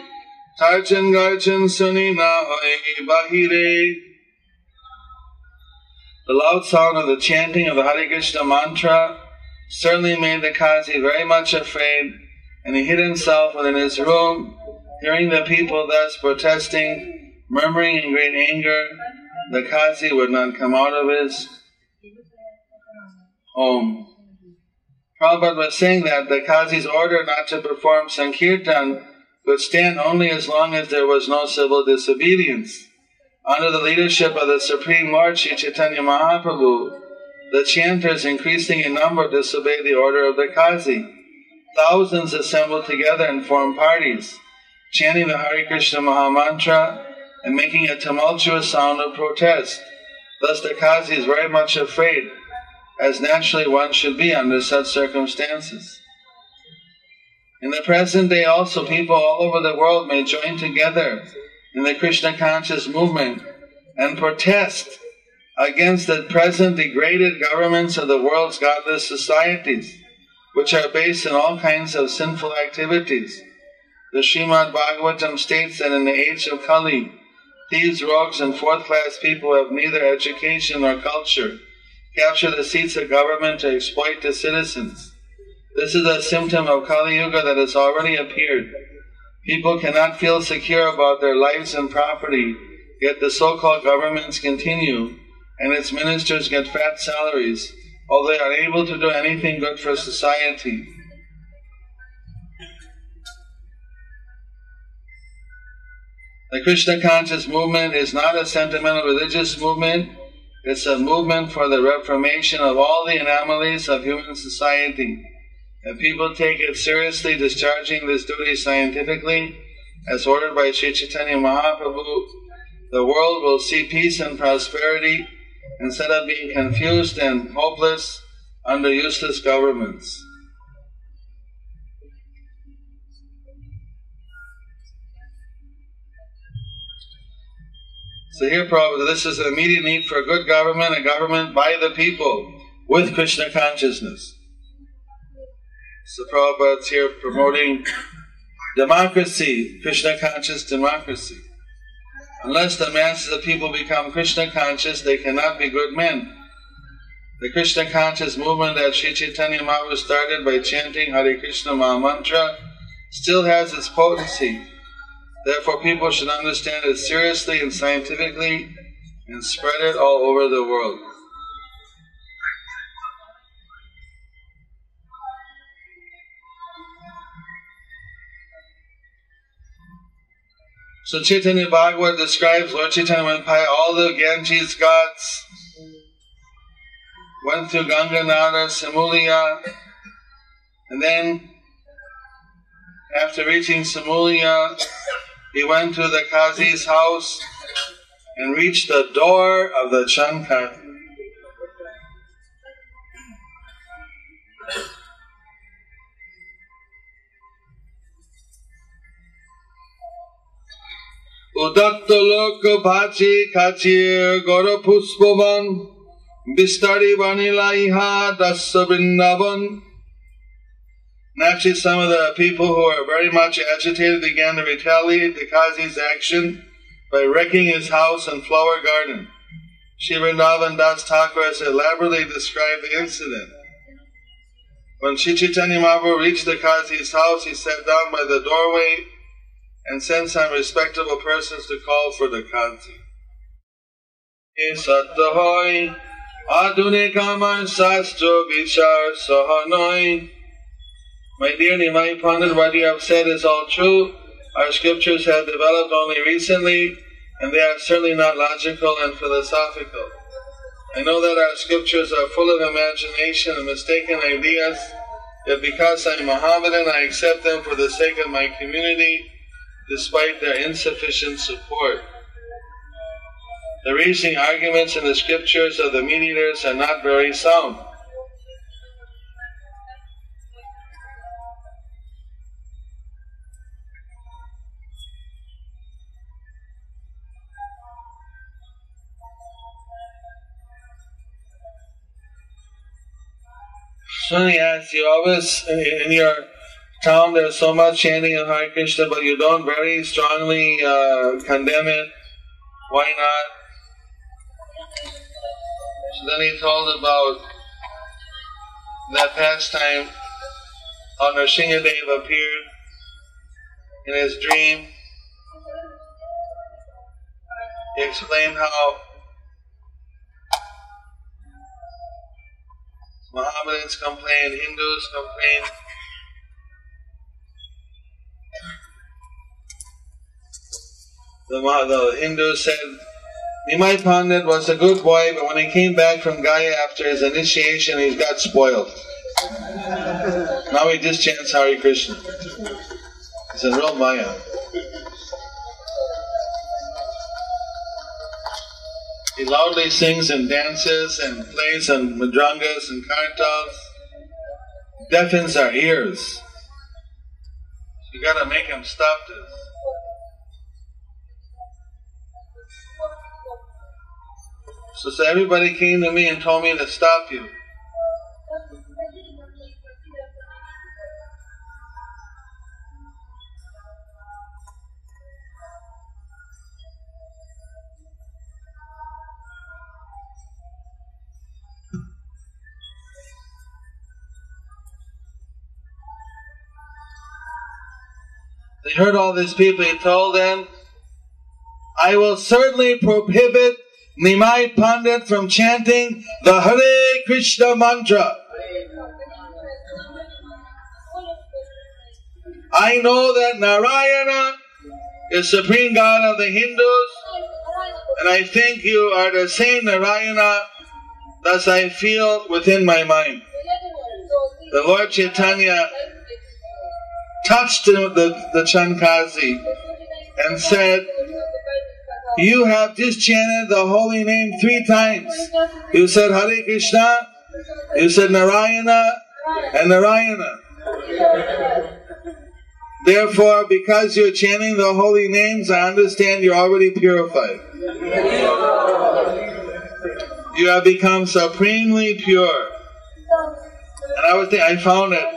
tarjan garjan sunina hoi bahire. The loud sound of the chanting of the Hare Krishna mantra certainly made the Qazi very much afraid, and he hid himself within his room. Hearing the people thus protesting, murmuring in great anger, the Qazi would not come out of his home. Prabhupada was saying that the Qazi's order not to perform Sankirtan would stand only as long as there was no civil disobedience. Under the leadership of the Supreme Lord Sri Chaitanya Mahaprabhu, The chanters, increasing in number, disobey the order of the Qazi. Thousands assemble together and form parties, chanting the Hare Krishna Mahamantra and making a tumultuous sound of protest. Thus the Qazi is very much afraid, as naturally one should be under such circumstances. In the present day also, people all over the world may join together in the Krishna conscious movement and protest against the present degraded governments of the world's godless societies, which are based on all kinds of sinful activities. The Srimad Bhagavatam states that in the age of Kali, thieves, rogues, and fourth-class people who have neither education nor culture capture the seats of government to exploit the citizens. This is a symptom of Kali Yuga that has already appeared. People cannot feel secure about their lives and property, yet the so-called governments continue, and its ministers get fat salaries, although they are able to do anything good for society. The Krishna conscious movement is not a sentimental religious movement. It's a movement for the reformation of all the anomalies of human society. If people take it seriously, discharging this duty scientifically, as ordered by Sri Chaitanya Mahāprabhu, the world will see peace and prosperity instead of being confused and hopeless under useless governments. So here, Prabhupada, this is an immediate need for a good government, a government by the people with Krishna consciousness. So Prabhupada's here promoting democracy, Krishna conscious democracy. Unless the masses of people become Krishna conscious, they cannot be good men. The Krishna conscious movement that Sri Chaitanya Mahaprabhu started by chanting Hare Krishna Mahamantra still has its potency. Therefore, people should understand it seriously and scientifically and spread it all over the world. So Chaitanya Bhagavad describes Lord Chaitanya Empire. All the Ganges gods went through Ganga, Nara, Samulia, and then after reaching Samulia, he went to the Qazi's house and reached the door of the Chand Kazi. Udatto loko bhaji kachir gora puspavan bistari vanila iha dasa vrindavan. Naturally, some of the people who are very much agitated began to retaliate the Qazi's action by wrecking his house and flower garden. Sri Vrindavan Das Thakur has elaborately described the incident. When Sri Chaitanya Mahaprabhu reached the Qazi's house, he sat down by the doorway and sent some respectable persons to call for the Qazi. Satahoi Adunikamar Sastro Vichar Sahanoi. My dear Nimai Pandit, what you have said is all true. Our scriptures have developed only recently, and they are certainly not logical and philosophical. I know that our scriptures are full of imagination and mistaken ideas, yet because I am Mohammedan, I accept them for the sake of my community, despite their insufficient support. The reasoning arguments in the scriptures of the mediators are not very sound. So he asks, you always, in your town, there's so much chanting of Hare Krishna, but you don't very strongly condemn it. Why not? So then he told about that pastime, how Nrsingadeva appeared in his dream. He explained how Mohammedans complain, Hindus complain. The Hindus said Nimai Pandit was a good boy, but when he came back from Gaya after his initiation, he got spoiled. Now he just chants Hare Krishna. It's a real maya. He loudly sings and dances and plays on madrangas and kartals. Deafens our ears. You gotta make him stop this. So everybody came to me and told me to stop you. They heard all these people. He told them, I will certainly prohibit Nimai Pandit from chanting the Hare Krishna mantra. I know that Narayana is Supreme God of the Hindus, and I think you are the same Narayana, thus I feel within my mind. The Lord Chaitanya touched the Chand Kazi and said, you have just chanted the holy name 3 times. You said Hare Krishna, you said Narayana, and Narayana. Therefore, because you're chanting the holy names, I understand you're already purified. You have become supremely pure. And I would think, I found it.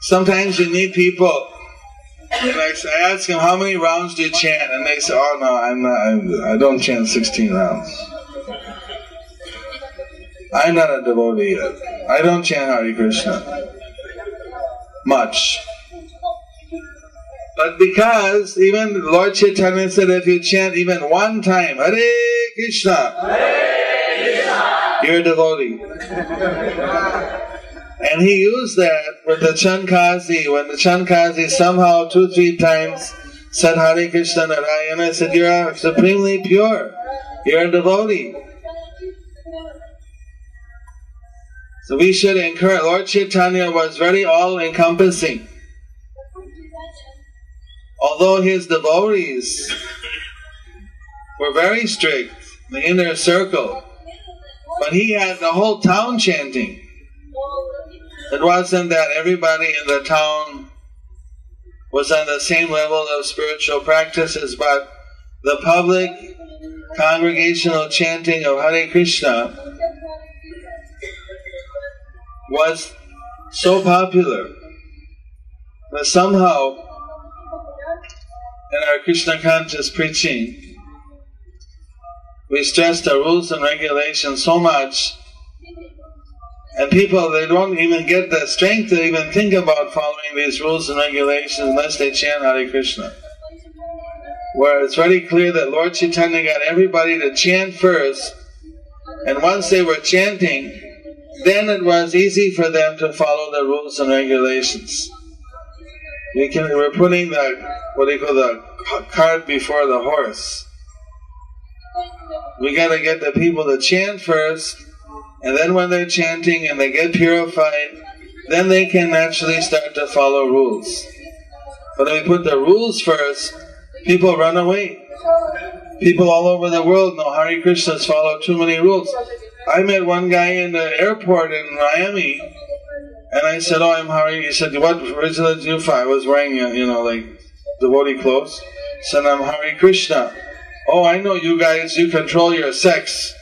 Sometimes you meet people, and I ask them, how many rounds do you chant? And they say, oh no, I don't chant 16 rounds. I'm not a devotee yet. I don't chant Hare Krishna much. But because even Lord Chaitanya said, if you chant even 1 time, Hare Krishna, Hare Krishna, you're a devotee. And he used that with the Chand Kazi. When the Chand Kazi somehow 2-3 times said Hare Krishna Narayana, I said, you're supremely pure. You're a devotee. So we should encourage. Lord Chaitanya was very all-encompassing. Although his devotees were very strict, the inner circle, but he had the whole town chanting. It wasn't that everybody in the town was on the same level of spiritual practices, but the public congregational chanting of Hare Krishna was so popular that somehow in our Krishna conscious preaching we stressed the rules and regulations so much. And people, they don't even get the strength to even think about following these rules and regulations unless they chant Hare Krishna. Where it's very clear that Lord Chaitanya got everybody to chant first, and once they were chanting, then it was easy for them to follow the rules and regulations. We're putting the cart before the horse. We got to get the people to chant first, and then when they're chanting and they get purified, then they can naturally start to follow rules. But if we put the rules first, people run away. People all over the world know Hare Krishnas follow too many rules. I met one guy in the airport in Miami, and I said, oh, I'm Hare. He said, what religion do you follow? I was wearing, like devotee clothes. I said, I'm Hare Krishna. Oh, I know you guys, you control your sex.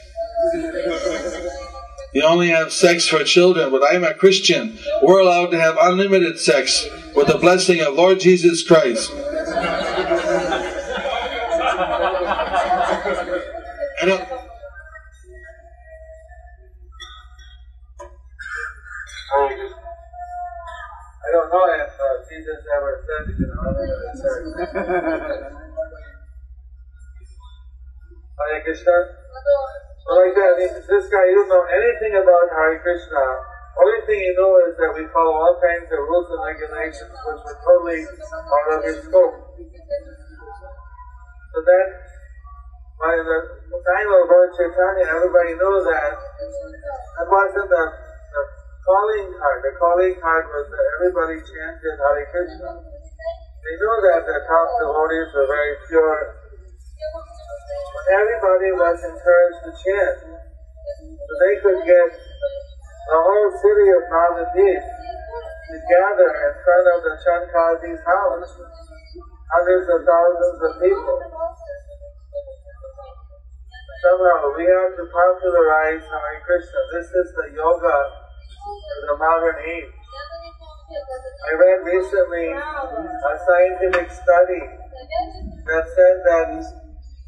You only have sex for children, but I'm a Christian. We're allowed to have unlimited sex with the blessing of Lord Jesus Christ. I don't know if Jesus ever said you can have unlimited sex. Hare Krishna? Like that, this guy, he doesn't know anything about Hare Krishna. Only thing he knows is that we follow all kinds of rules and regulations which were totally out of his scope. So that, time of Lord Chaitanya, everybody knows that apart from the calling card, the calling card was that everybody chanted Hare Krishna. They know that the top devotees were very pure. Everybody was encouraged to chant, so they could get the whole city of Navadvipa to gather in front of the Chand Kazi's house, hundreds of thousands of people. Somehow we have to popularize Hare Krishna. This is the yoga of the modern age. I read recently a scientific study that said that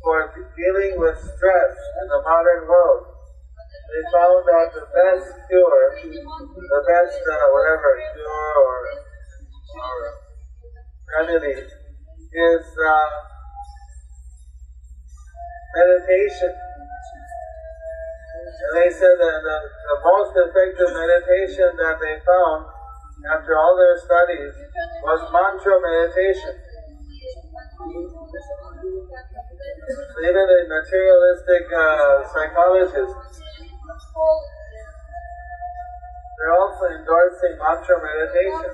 for dealing with stress in the modern world, they found that the best cure, the best cure or remedy is meditation. And they said that the most effective meditation that they found after all their studies was mantra meditation. Even a materialistic psychologist, they're also endorsing mantra meditation.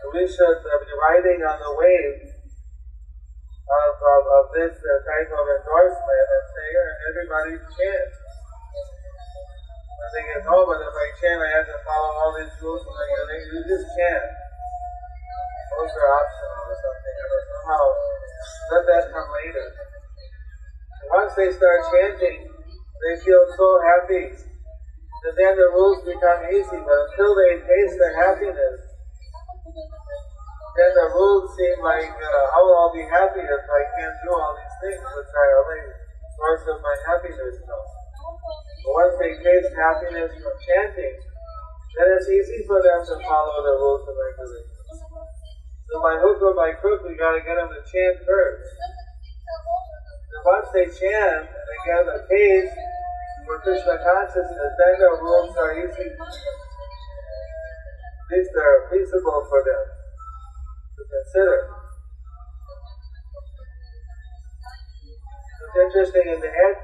So we should be riding on the wave of this type of endorsement and say, everybody chant. When they get home, and if I chant, I have to follow all these rules, and you just chant. Those are optional or something, but somehow let that come later. And once they start chanting, they feel so happy that then the rules become easy, but until they taste the happiness, then the rules seem like, how will I be happy if I can't do all these things, which are the only source of my happiness now. But once they taste happiness from chanting, then it's easy for them to follow the rules and regulations. So by hook or by crook, we got to get them to chant first. And once they chant and they get the taste for Krishna consciousness, then the rules are easy. At least they're feasible for them to consider. It's interesting, in the end,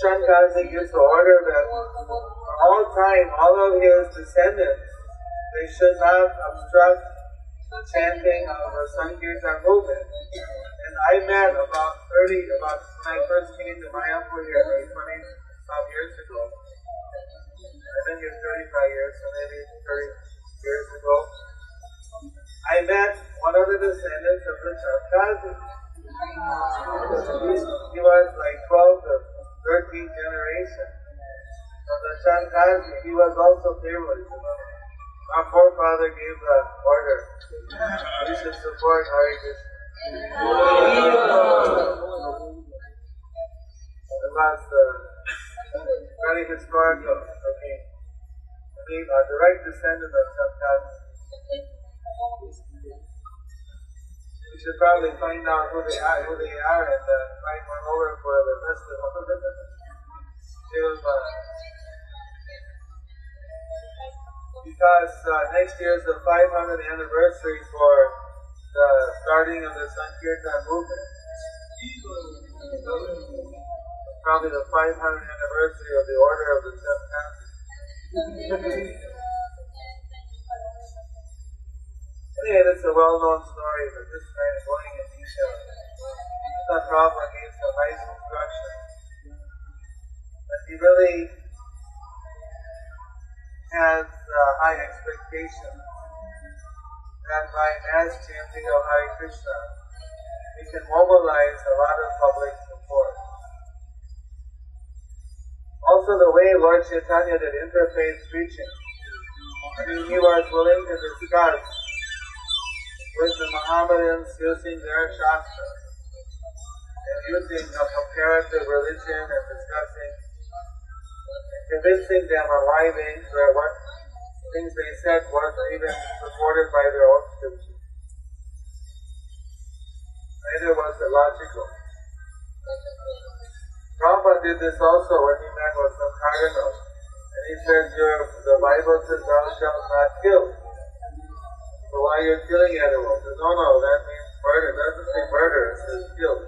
Chand Kazi used to order that for all time, all of his descendants, they should not obstruct the chanting of the Sankirtan movement. And I met about when I first came to Mayapur here, like 20-some years ago. I've been here 35 years, so maybe 30 years ago. I met one of the descendants of the Chand Kazi. He was like 12th or 13th generation of the Chand Kazi. He was also privileged. Our forefather gave the order. We should support Hare Krishna. It was very historical for me to meet a direct descendant of Chand Kazi. We should probably find out who they are and invite one over for the festival. Because next year is the 500th anniversary for the starting of the Sankirtan movement. Probably the 500th anniversary of the order of the Chand Kazi. Anyway, it's a well-known story, but just kind of going in detail. The Prabhupada gave some nice instruction. But he really has high expectations that by mass chanting of Hare Krishna, we can mobilize a lot of public support. Also, the way Lord Chaitanya did interfaith preaching, he was willing to discuss with the Mohammedans using their shastra and using a comparative religion and discussing and convincing them on live aids where what things they said wasn't even supported by their own scripture. Neither was it logical. Prabhupada did this also when he met with some cardinal, and he said, the Bible says, thou shalt not kill. So why you're killing animals? He says, no, that means murder. It doesn't say murder, it says kill.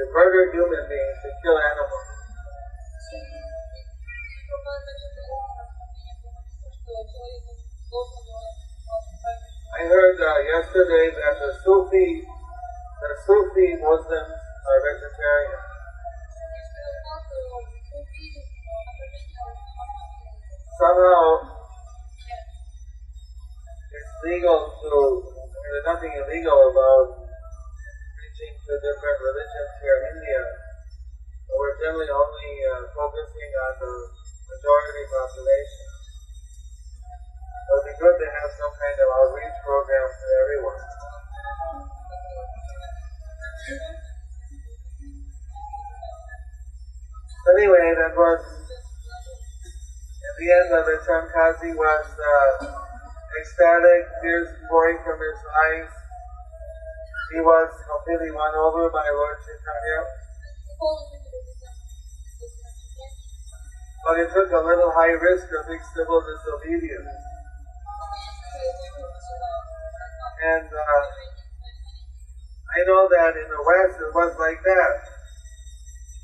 to murder human beings, to kill animals. I heard yesterday that the Sufi Muslims are vegetarian. Somehow, it's legal to, there's nothing illegal about preaching to different religions here in India. But we're generally only focusing on the majority population. It would be good to have some kind of outreach program for everyone. Anyway, that was, at the end of it, Chand Kazi was ecstatic, tears pouring from his eyes. He was completely won over by Lord Chaitanya. But he took a little high risk of big civil disobedience. And I know that in the West it was like that.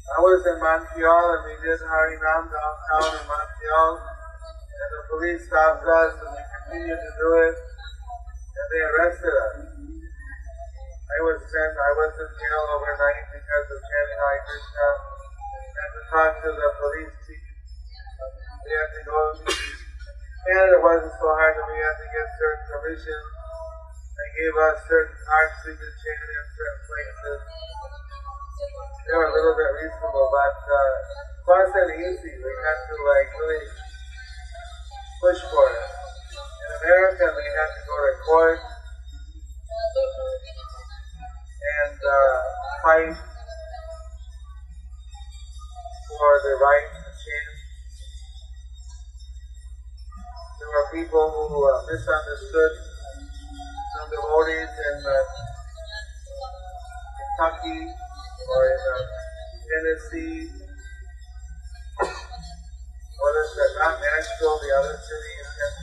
I was in Montreal and we did Harinam downtown in Montreal, and the police stopped us and we continued to do it, and they arrested us. I was in jail overnight because of chanting Hare Krishna. I had to talk to the police chief. We had to go to Canada. It wasn't so hard, and we had to get certain permissions. They gave us certain parts we could chant in certain places. They were a little bit reasonable, but it wasn't easy. We had to really push for it. In America, we had to go to court and fight for the right to chant. There were people who misunderstood some devotees in Kentucky or in Tennessee. What is that? Not Nashville, the other city in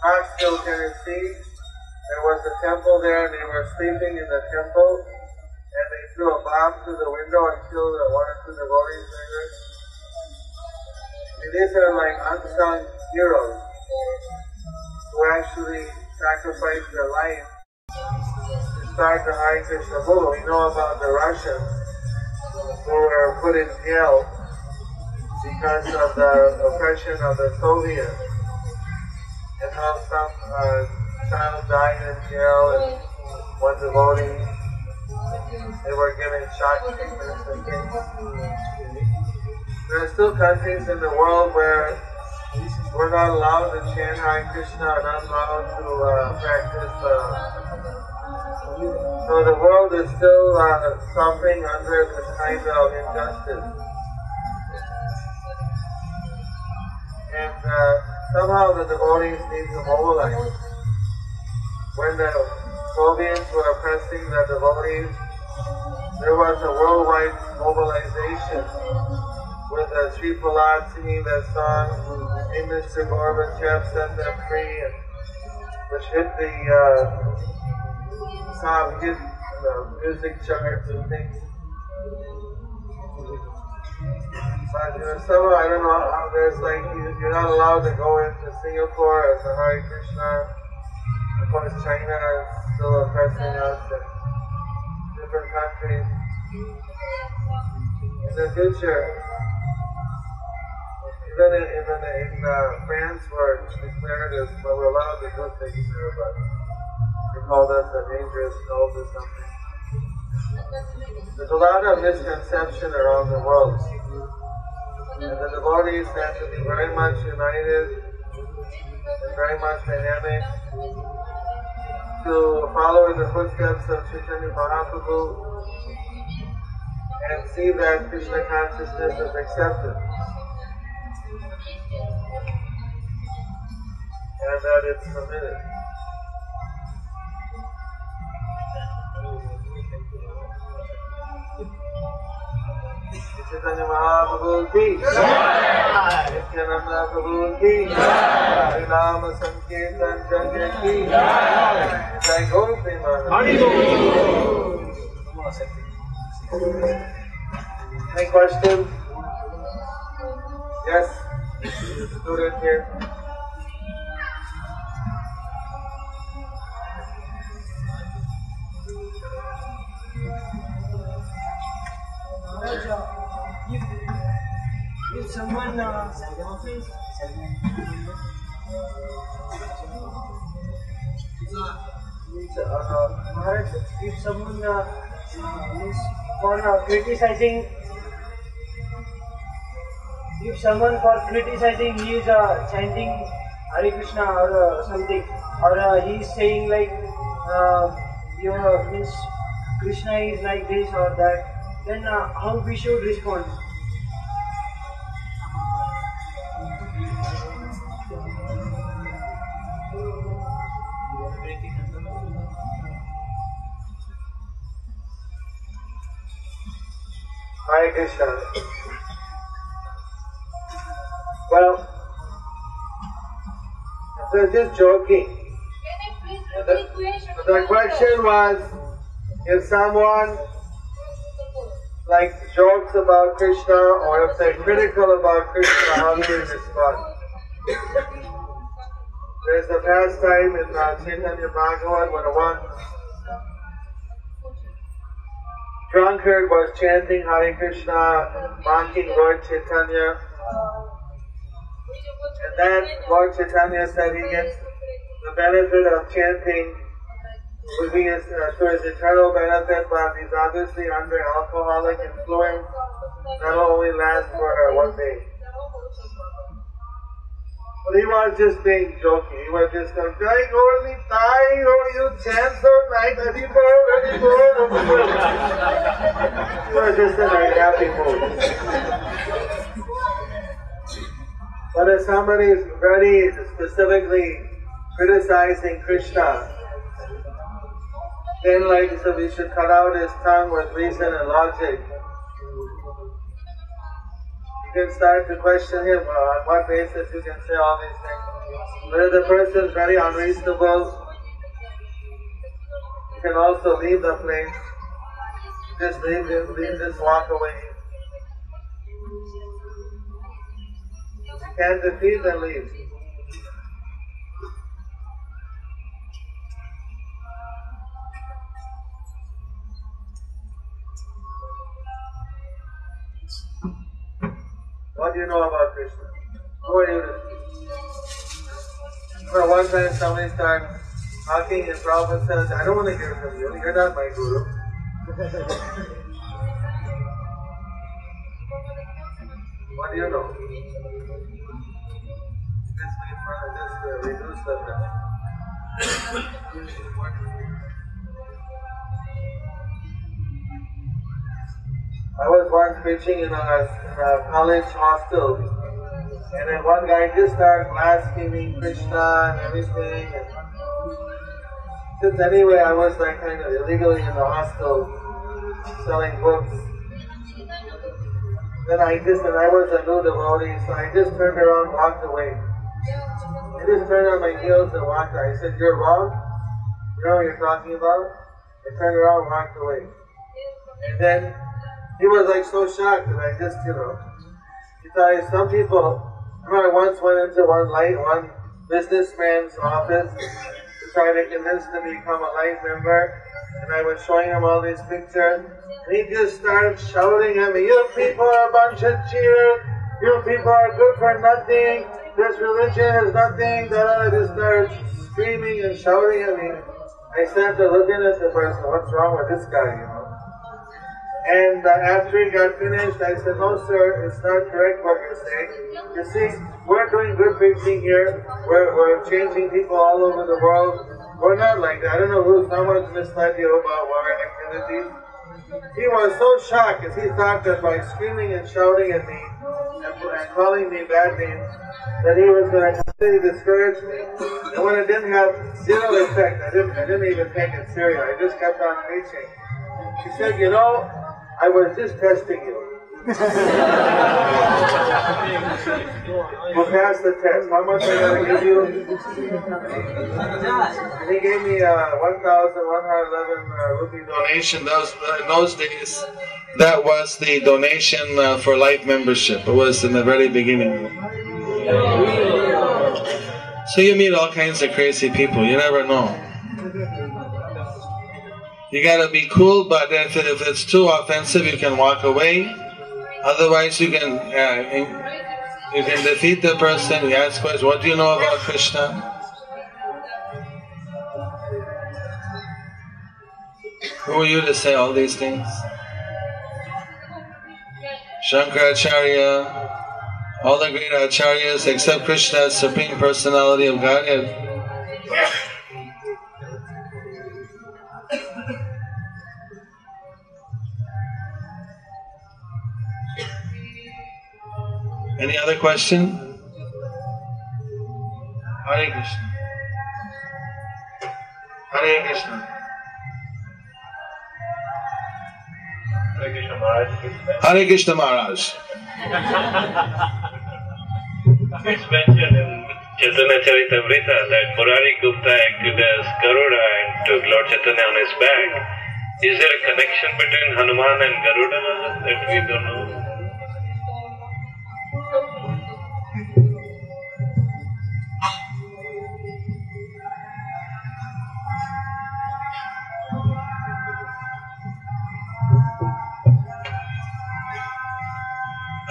Knoxville, Tennessee. There was a temple there, and they were sleeping in the temple, and they threw a bomb through the window and killed one or two devotees later. And these are like unsung heroes who actually sacrificed their life to start the Hare Krishna movement. We know about the Russians who were put in jail because of the oppression of the Soviets, and how some child died in jail, and one devotee, they were given shock treatments and things. There are still countries in the world where we're not allowed to chant Hare Krishna, are not allowed to practice. So the world is still suffering under this kind of injustice. And somehow the devotees need to mobilize. When the Soviets were oppressing the devotees, there was a worldwide mobilization with Sri Prahlad singing that song, "Hey Mr. Gorbachev, set them free," and which hit the song hit the music charts and things. But somehow, I don't know how there's like, you're not allowed to go into Singapore as a Hare Krishna. Of course, China is still oppressing us and different countries. In the future, even in France, we're declared as, but we're allowed to do things there, but they called us a dangerous cult or something. There's a lot of misconception around the world. And the devotees have to be very much united and very much dynamic, to follow in the footsteps of Chaitanya Mahāprabhu and see that Krishna consciousness is accepted, and that it's permitted. Chaitanya Mahāprabhu ki jai, Nityananda Prabhu ki jai, Nama Sankirtan Jagya ki jai, Jai Gaura Mandala Mandal. Any questions? Yes, student here. If someone for criticizing he is chanting Hare Krishna or something, or he is saying like Krishna is like this or that, then how we should respond? Hare Krishna. Well, so just joking. The question was, if someone like jokes about Krishna or if they're critical about Krishna, how do you respond? There's a pastime in Chaitanya Bhagavatam when drunkard was chanting Hare Krishna, mocking Lord Chaitanya. And then Lord Chaitanya said he gets the benefit of chanting, moving to his eternal benefit, but he's obviously under alcoholic influence. That will only last for one day. But he was just being joking. He was just going, "Jai Gauri, Jai Gauri, you chant so nice, Hari Bol." He was just in a happy mood. But if somebody is very specifically criticizing Krishna, then like so we should cut out his tongue with reason and logic. You can start to question him on what basis you can say all these things. But if the person is very unreasonable, you can also leave the place. Just leave him, just walk away. You can defeat and leave. What do you know about Krishna? Who are you to? For one time somebody started talking and Prabhupada says, "I don't want to hear from you, you're not my guru." What do you know? Just reduce the time. I was once preaching in a college hostel, and then one guy just started blaspheming Krishna and everything. And since anyway I was like kind of illegally in the hostel selling books, then I was a new devotee, so I just turned around and walked away. I just turned on my heels and walked away. I said, "You're wrong. You know what you're talking about?" I turned around and walked away. And then he was like so shocked, and I just, he thought some people, I once went into one businessman's office to try to convince him to become a light member, and I was showing him all these pictures, and he just started shouting at me, "You people are a bunch of cheaters, you people are good for nothing, this religion is nothing," I just started screaming and shouting at me. I started looking at the person, what's wrong with this guy, And after he got finished, I said, "No, sir, it's not correct what you're saying. You see, we're doing good preaching here. We're changing people all over the world. We're not like that. I don't know who someone's misled you about our activities." He was so shocked as he thought that by screaming and shouting at me and calling me bad names, that he was going to completely discourage me. And when it didn't have zero effect, I didn't even take it serious. I just kept on preaching. He said, "You know, I was just testing you. Well, pass the test. How much are they going to give you? They gave me a 1,111 rupee donation. In those days, that was the donation for life membership. It was in the very beginning. So you meet all kinds of crazy people. You never know. You got to be cool, but if it's too offensive, you can walk away. Otherwise, you can defeat the person. You ask questions. What do you know about Krishna? Who are you to say all these things? Shankaracharya, all the great Acharyas except Krishna, Supreme Personality of Godhead. Any other question? Hare Krishna. Hare Krishna. Hare Krishna Maharaj. Hare Krishna Maharaj. It's mentioned in Chaitanya Caritāmṛta that Murari Gupta acted as Garuda and took Lord Chaitanya on his back. Is there a connection between Hanuman and Garuda that we don't know?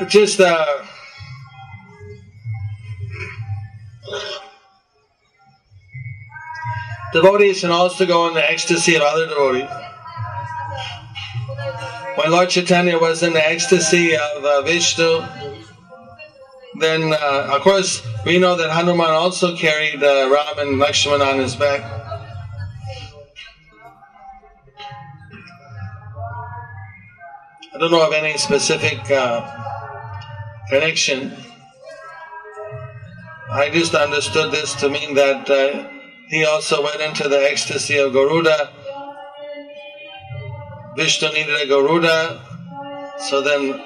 Just devotees can also go in the ecstasy of other devotees. When Lord Chaitanya was in the ecstasy of Vishnu, then of course we know that Hanuman also carried Ram and Lakshman on his back. I don't know of any specific connection. I just understood this to mean that he also went into the ecstasy of Garuda. Vishnu needed a Garuda, so then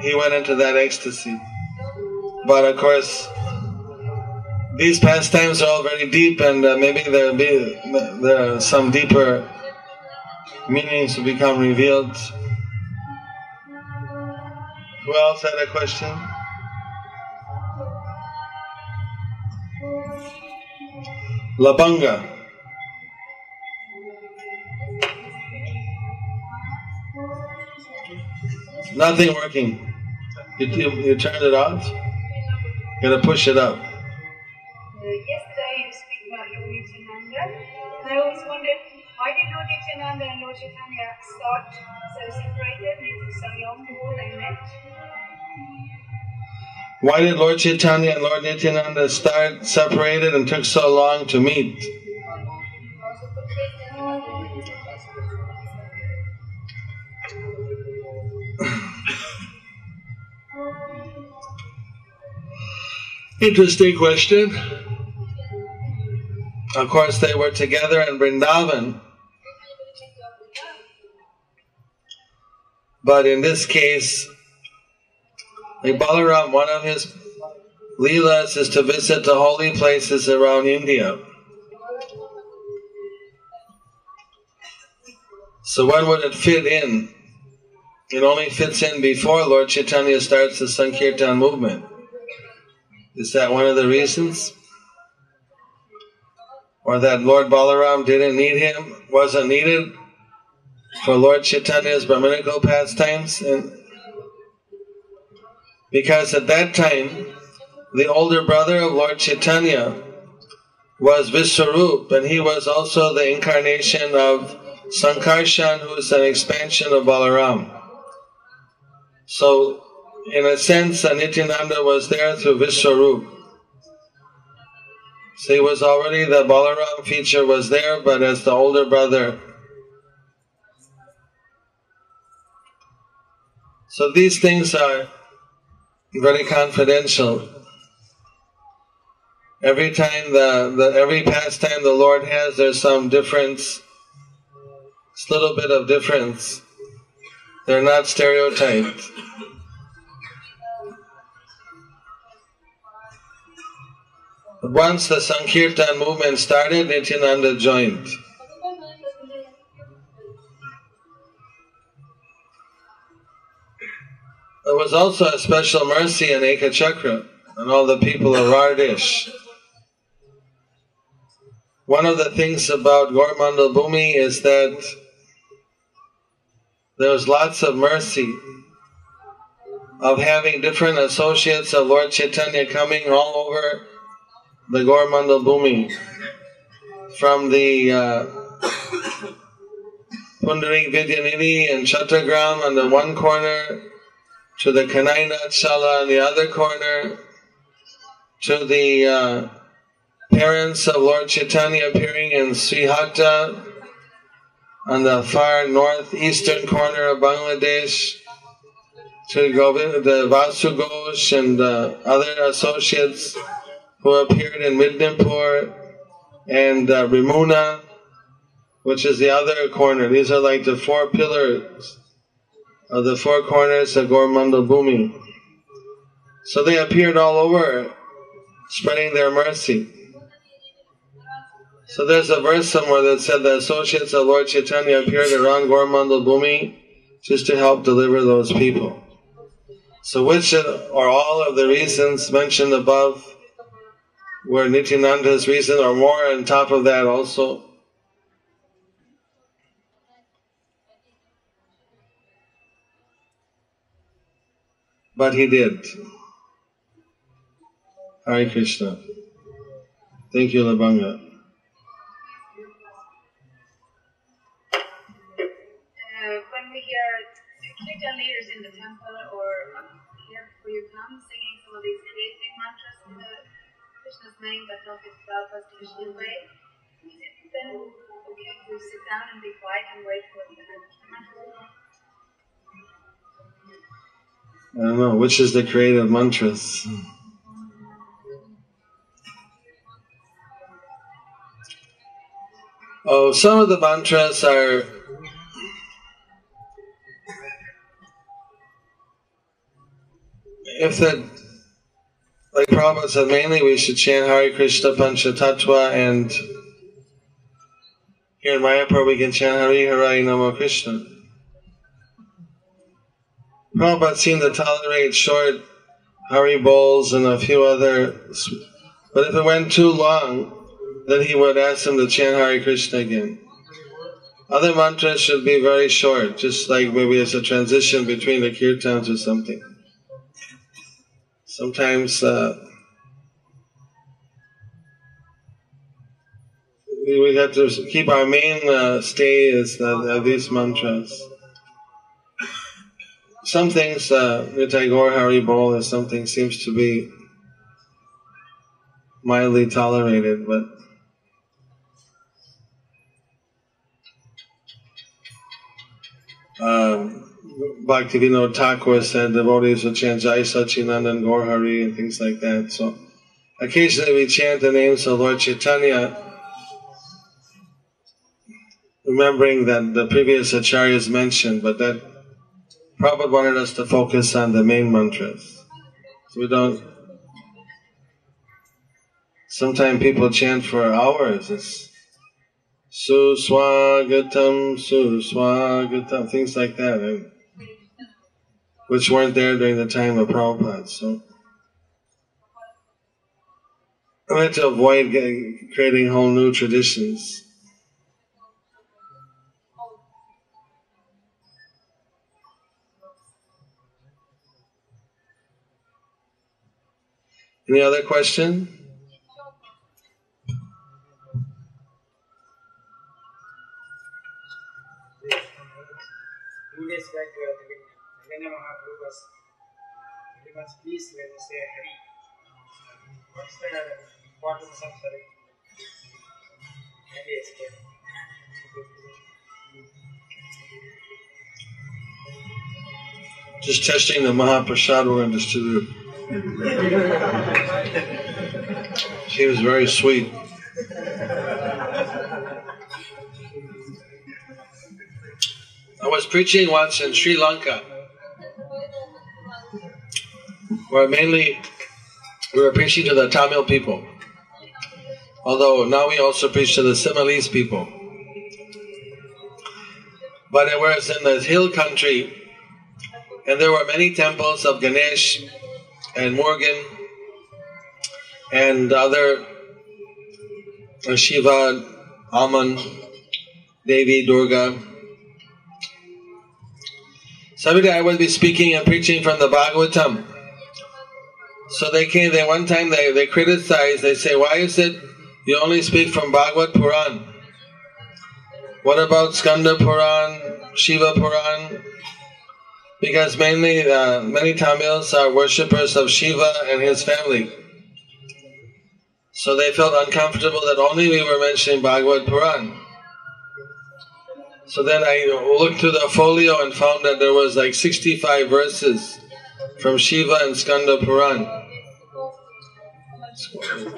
he went into that ecstasy. But of course, these pastimes are all very deep, and maybe there are some deeper meanings to become revealed. Who else had a question? Labanga. Nothing working. You turned it off? You gotta push it up. Yesterday you speak about Lord Nitananda, and I always wondered why did Lord Nitananda and Lord Chaitanya start so separated and it took so long before they met? Why did Lord Chaitanya and Lord Nityananda start separated and took so long to meet? Interesting question. Of course, they were together in Vrindavan. But in this case, like Balaram, one of his leelas is to visit the holy places around India. So when would it fit in? It only fits in before Lord Chaitanya starts the Sankirtan movement. Is that one of the reasons? Or that Lord Balaram didn't need him, wasn't needed for Lord Chaitanya's Brahminical pastimes? Because at that time, the older brother of Lord Chaitanya was Viswarup, and he was also the incarnation of Sankarshan, who is an expansion of Balaram. So, in a sense, Nityananda was there through Viswarup. So he was already, the Balaram feature was there, but as the older brother. So these things are very confidential. Every time every pastime the Lord has, there's some difference. It's a little bit of difference. They're not stereotyped. Once the Sankirtan movement started, Nitananda joined. There was also a special mercy in Ekachakra and all the people of Vardish. One of the things about Gaura Mandala Bhumi is that there's lots of mercy of having different associates of Lord Chaitanya coming all over the Gaura Mandala Bhumi, from the Pundarik Vidyanini and Chattagram on the one corner, to the Kanai Natshala on the other corner, to the parents of Lord Chaitanya appearing in Srihatta on the far northeastern corner of Bangladesh, to the Vasu Ghosh and other associates who appeared in Midnapur and Rimuna, which is the other corner. These are like the four pillars of the four corners of Gaura Mandala Bhumi. So they appeared all over, spreading their mercy. So there's a verse somewhere that said the associates of Lord Chaitanya appeared around Gaura Mandala Bhumi just to help deliver those people. So which or all of the reasons mentioned above were Nityananda's reason, or more on top of that also. But he did. Hare Krishna. Thank you, Labanga. When we hear Kirtan leaders in the temple or here where you come singing some of these creative mantras in the Krishna's name that help us to Krishna way, is it then okay to sit down and be quiet and wait for the mantra? I don't know, which is the creative mantras? Oh, some of the mantras are like Prabhupada said, mainly we should chant Hare Krishna Panchatattva, and here in Mayapur we can chant Hari Harai Namo Krishna. Prabhupada seemed to tolerate short Hari bowls and a few other, but if it went too long, then he would ask them to chant Hare Krishna again. Other mantras should be very short, just like maybe as a transition between the kirtans or something. Sometimes we have to keep our main stay is these mantras. Some things, Nittai Gaur Hari Bol or something seems to be mildly tolerated, but Bhaktivinoda Thakur said devotees will chant Jai Satchidanand Gaur Hari and things like that. So occasionally we chant the names of Lord Chaitanya, remembering that the previous acharyas mentioned, but that Prabhupada wanted us to focus on the main mantras. So we don't. Sometimes people chant for hours. It's Suswagatam, things like that, and which weren't there during the time of Prabhupada. So I had to avoid creating whole new traditions. Any other question? Two days back we are telling Chaitanya Mahāprabhu was very much pleased when we say Hari. What's the importance of Hari? Can you explain? Just testing the Mahaprasad we're going to distribute. She was very sweet. I was preaching once in Sri Lanka, where mainly we were preaching to the Tamil people. although now we also preach to the Sinhalese people. But it was in the hill country, and there were many temples of Ganesh and Morgan and other Shiva, Aman, Devi, Durga. Someday I will be speaking and preaching from the Bhagavatam. So they came, one time they criticized, they say, why is it you only speak from Bhagavad Puran? What about Skanda Puran, Shiva Puran? Because mainly many Tamils are worshippers of Shiva and his family. So they felt uncomfortable that only we were mentioning Bhagavad Puran. So then I looked through the folio and found that there was like 65 verses from Shiva and Skanda Puran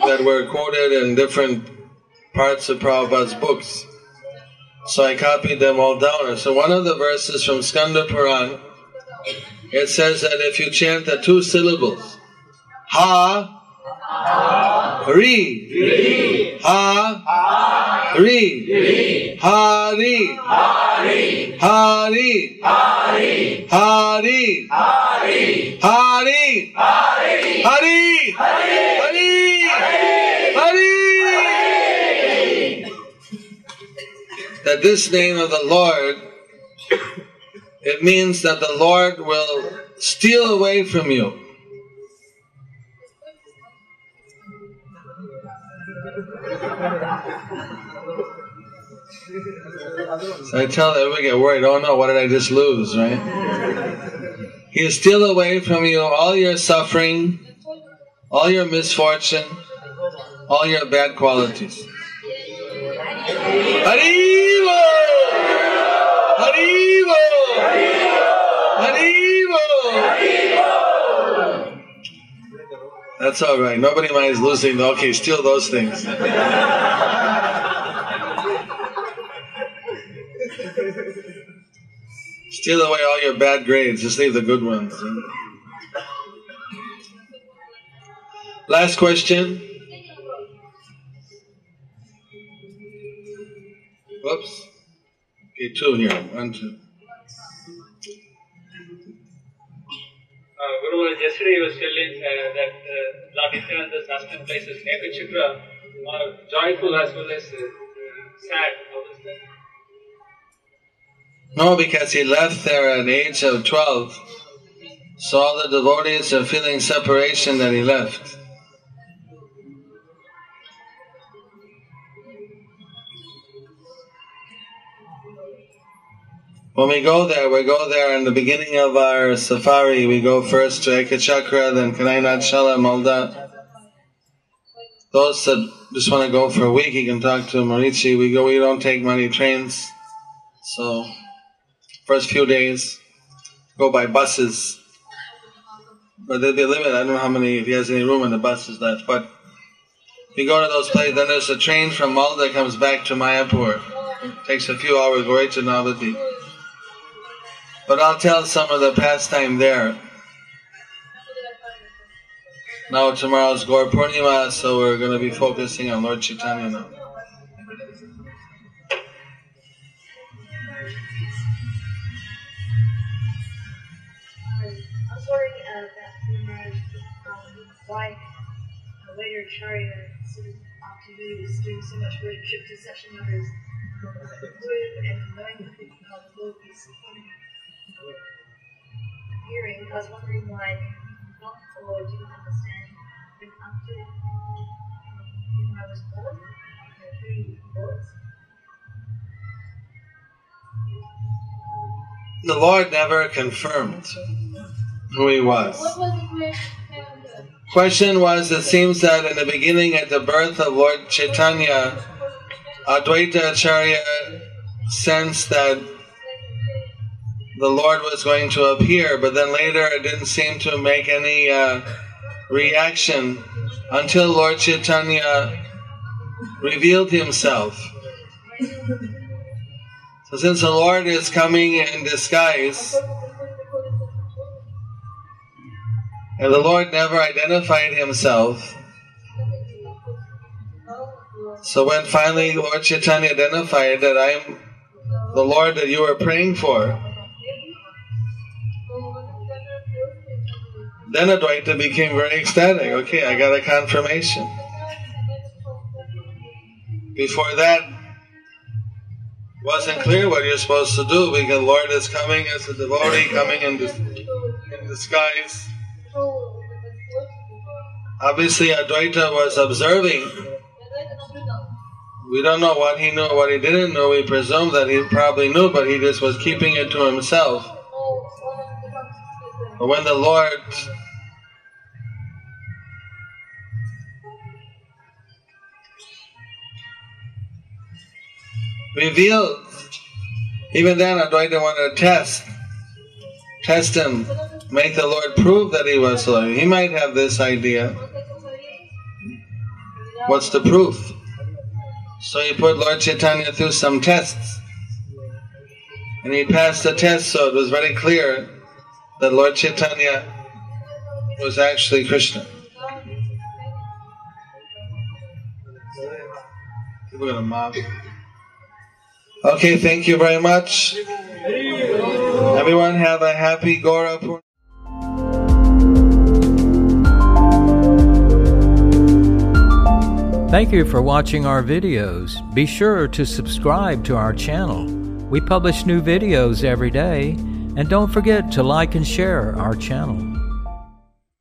that were quoted in different parts of Prabhupada's books. So I copied them all down. So one of the verses from Skanda Puran, it says that if you chant the two syllables, Ha, ha Ri, Ri, Ha, ha Ri, Ri, Ha Ri, Ha Ri, Ha Ri, Ha Ri, Ha Ri, Ha Ri, Ha Ri, Ha Ri, Ha Ri, that this name of the Lord, it means that the Lord will steal away from you. So I tell them, we get worried, oh no, what did I just lose, right? He'll steal away from you all your suffering, all your misfortune, all your bad qualities. Haribo! Haribo! Haribo! Haribo! That's all right. Nobody minds losing. Okay, steal those things. Steal away all your bad grades. Just leave the good ones. Last question. Whoops. Okay, two here. One, two. Guru Maharaj, yesterday he was telling that Lord Nitananda's asking places, Ekachakra, are joyful as well as sad. How is that? No, because he left there at the age of 12. So all the devotees are feeling separation that he left. When we go there in the beginning of our safari. We go first to Ekachakra, then Kanai Natshala, Malda. Those that just want to go for a week, you can talk to Marichi. We go, we don't take many trains. So, first few days, go by buses. But there'll be a limit, I don't know how many, if he has any room in the buses left. But we go to those places, then there's a train from Malda comes back to Mayapur. It takes a few hours, go right to Navadvipa. But I'll tell some of the pastime there. Now tomorrow's Gaur Purnima, so we're going to be focusing on Lord Chaitanya now. I was worried about why the later Acharya sort of opted was doing so much worship to such numbers. And knowing the people how the world is appearing, I was wondering why not the Lord didn't understand that after when I was born, who he was. The Lord never confirmed who he was. What was the question? Question was, it seems that in the beginning at the birth of Lord Chaitanya, Advaita Acharya sensed that the Lord was going to appear, but then later it didn't seem to make any reaction until Lord Chaitanya revealed himself. So since the Lord is coming in disguise, and the Lord never identified himself, So when finally Lord Chaitanya identified that I am the Lord that you are praying for, then Advaita became very ecstatic. Okay, I got a confirmation. Before that, wasn't clear what you're supposed to do, because Lord is coming as a devotee, coming in disguise. Obviously Advaita was observing. We don't know what he knew or what he didn't know. We presume that he probably knew, but he just was keeping it to himself. But when the Lord revealed, even then Advaita wanted to test him, make the Lord prove that he was Lord. He might have this idea. What's the proof? So he put Lord Chaitanya through some tests. And he passed the test, so it was very clear that Lord Chaitanya was actually Krishna. People are going to mob. Okay, thank you very much. Everyone have a happy Gaura Purnima. Thank you for watching our videos. Be sure to subscribe to our channel. We publish new videos every day, and don't forget to like and share our channel.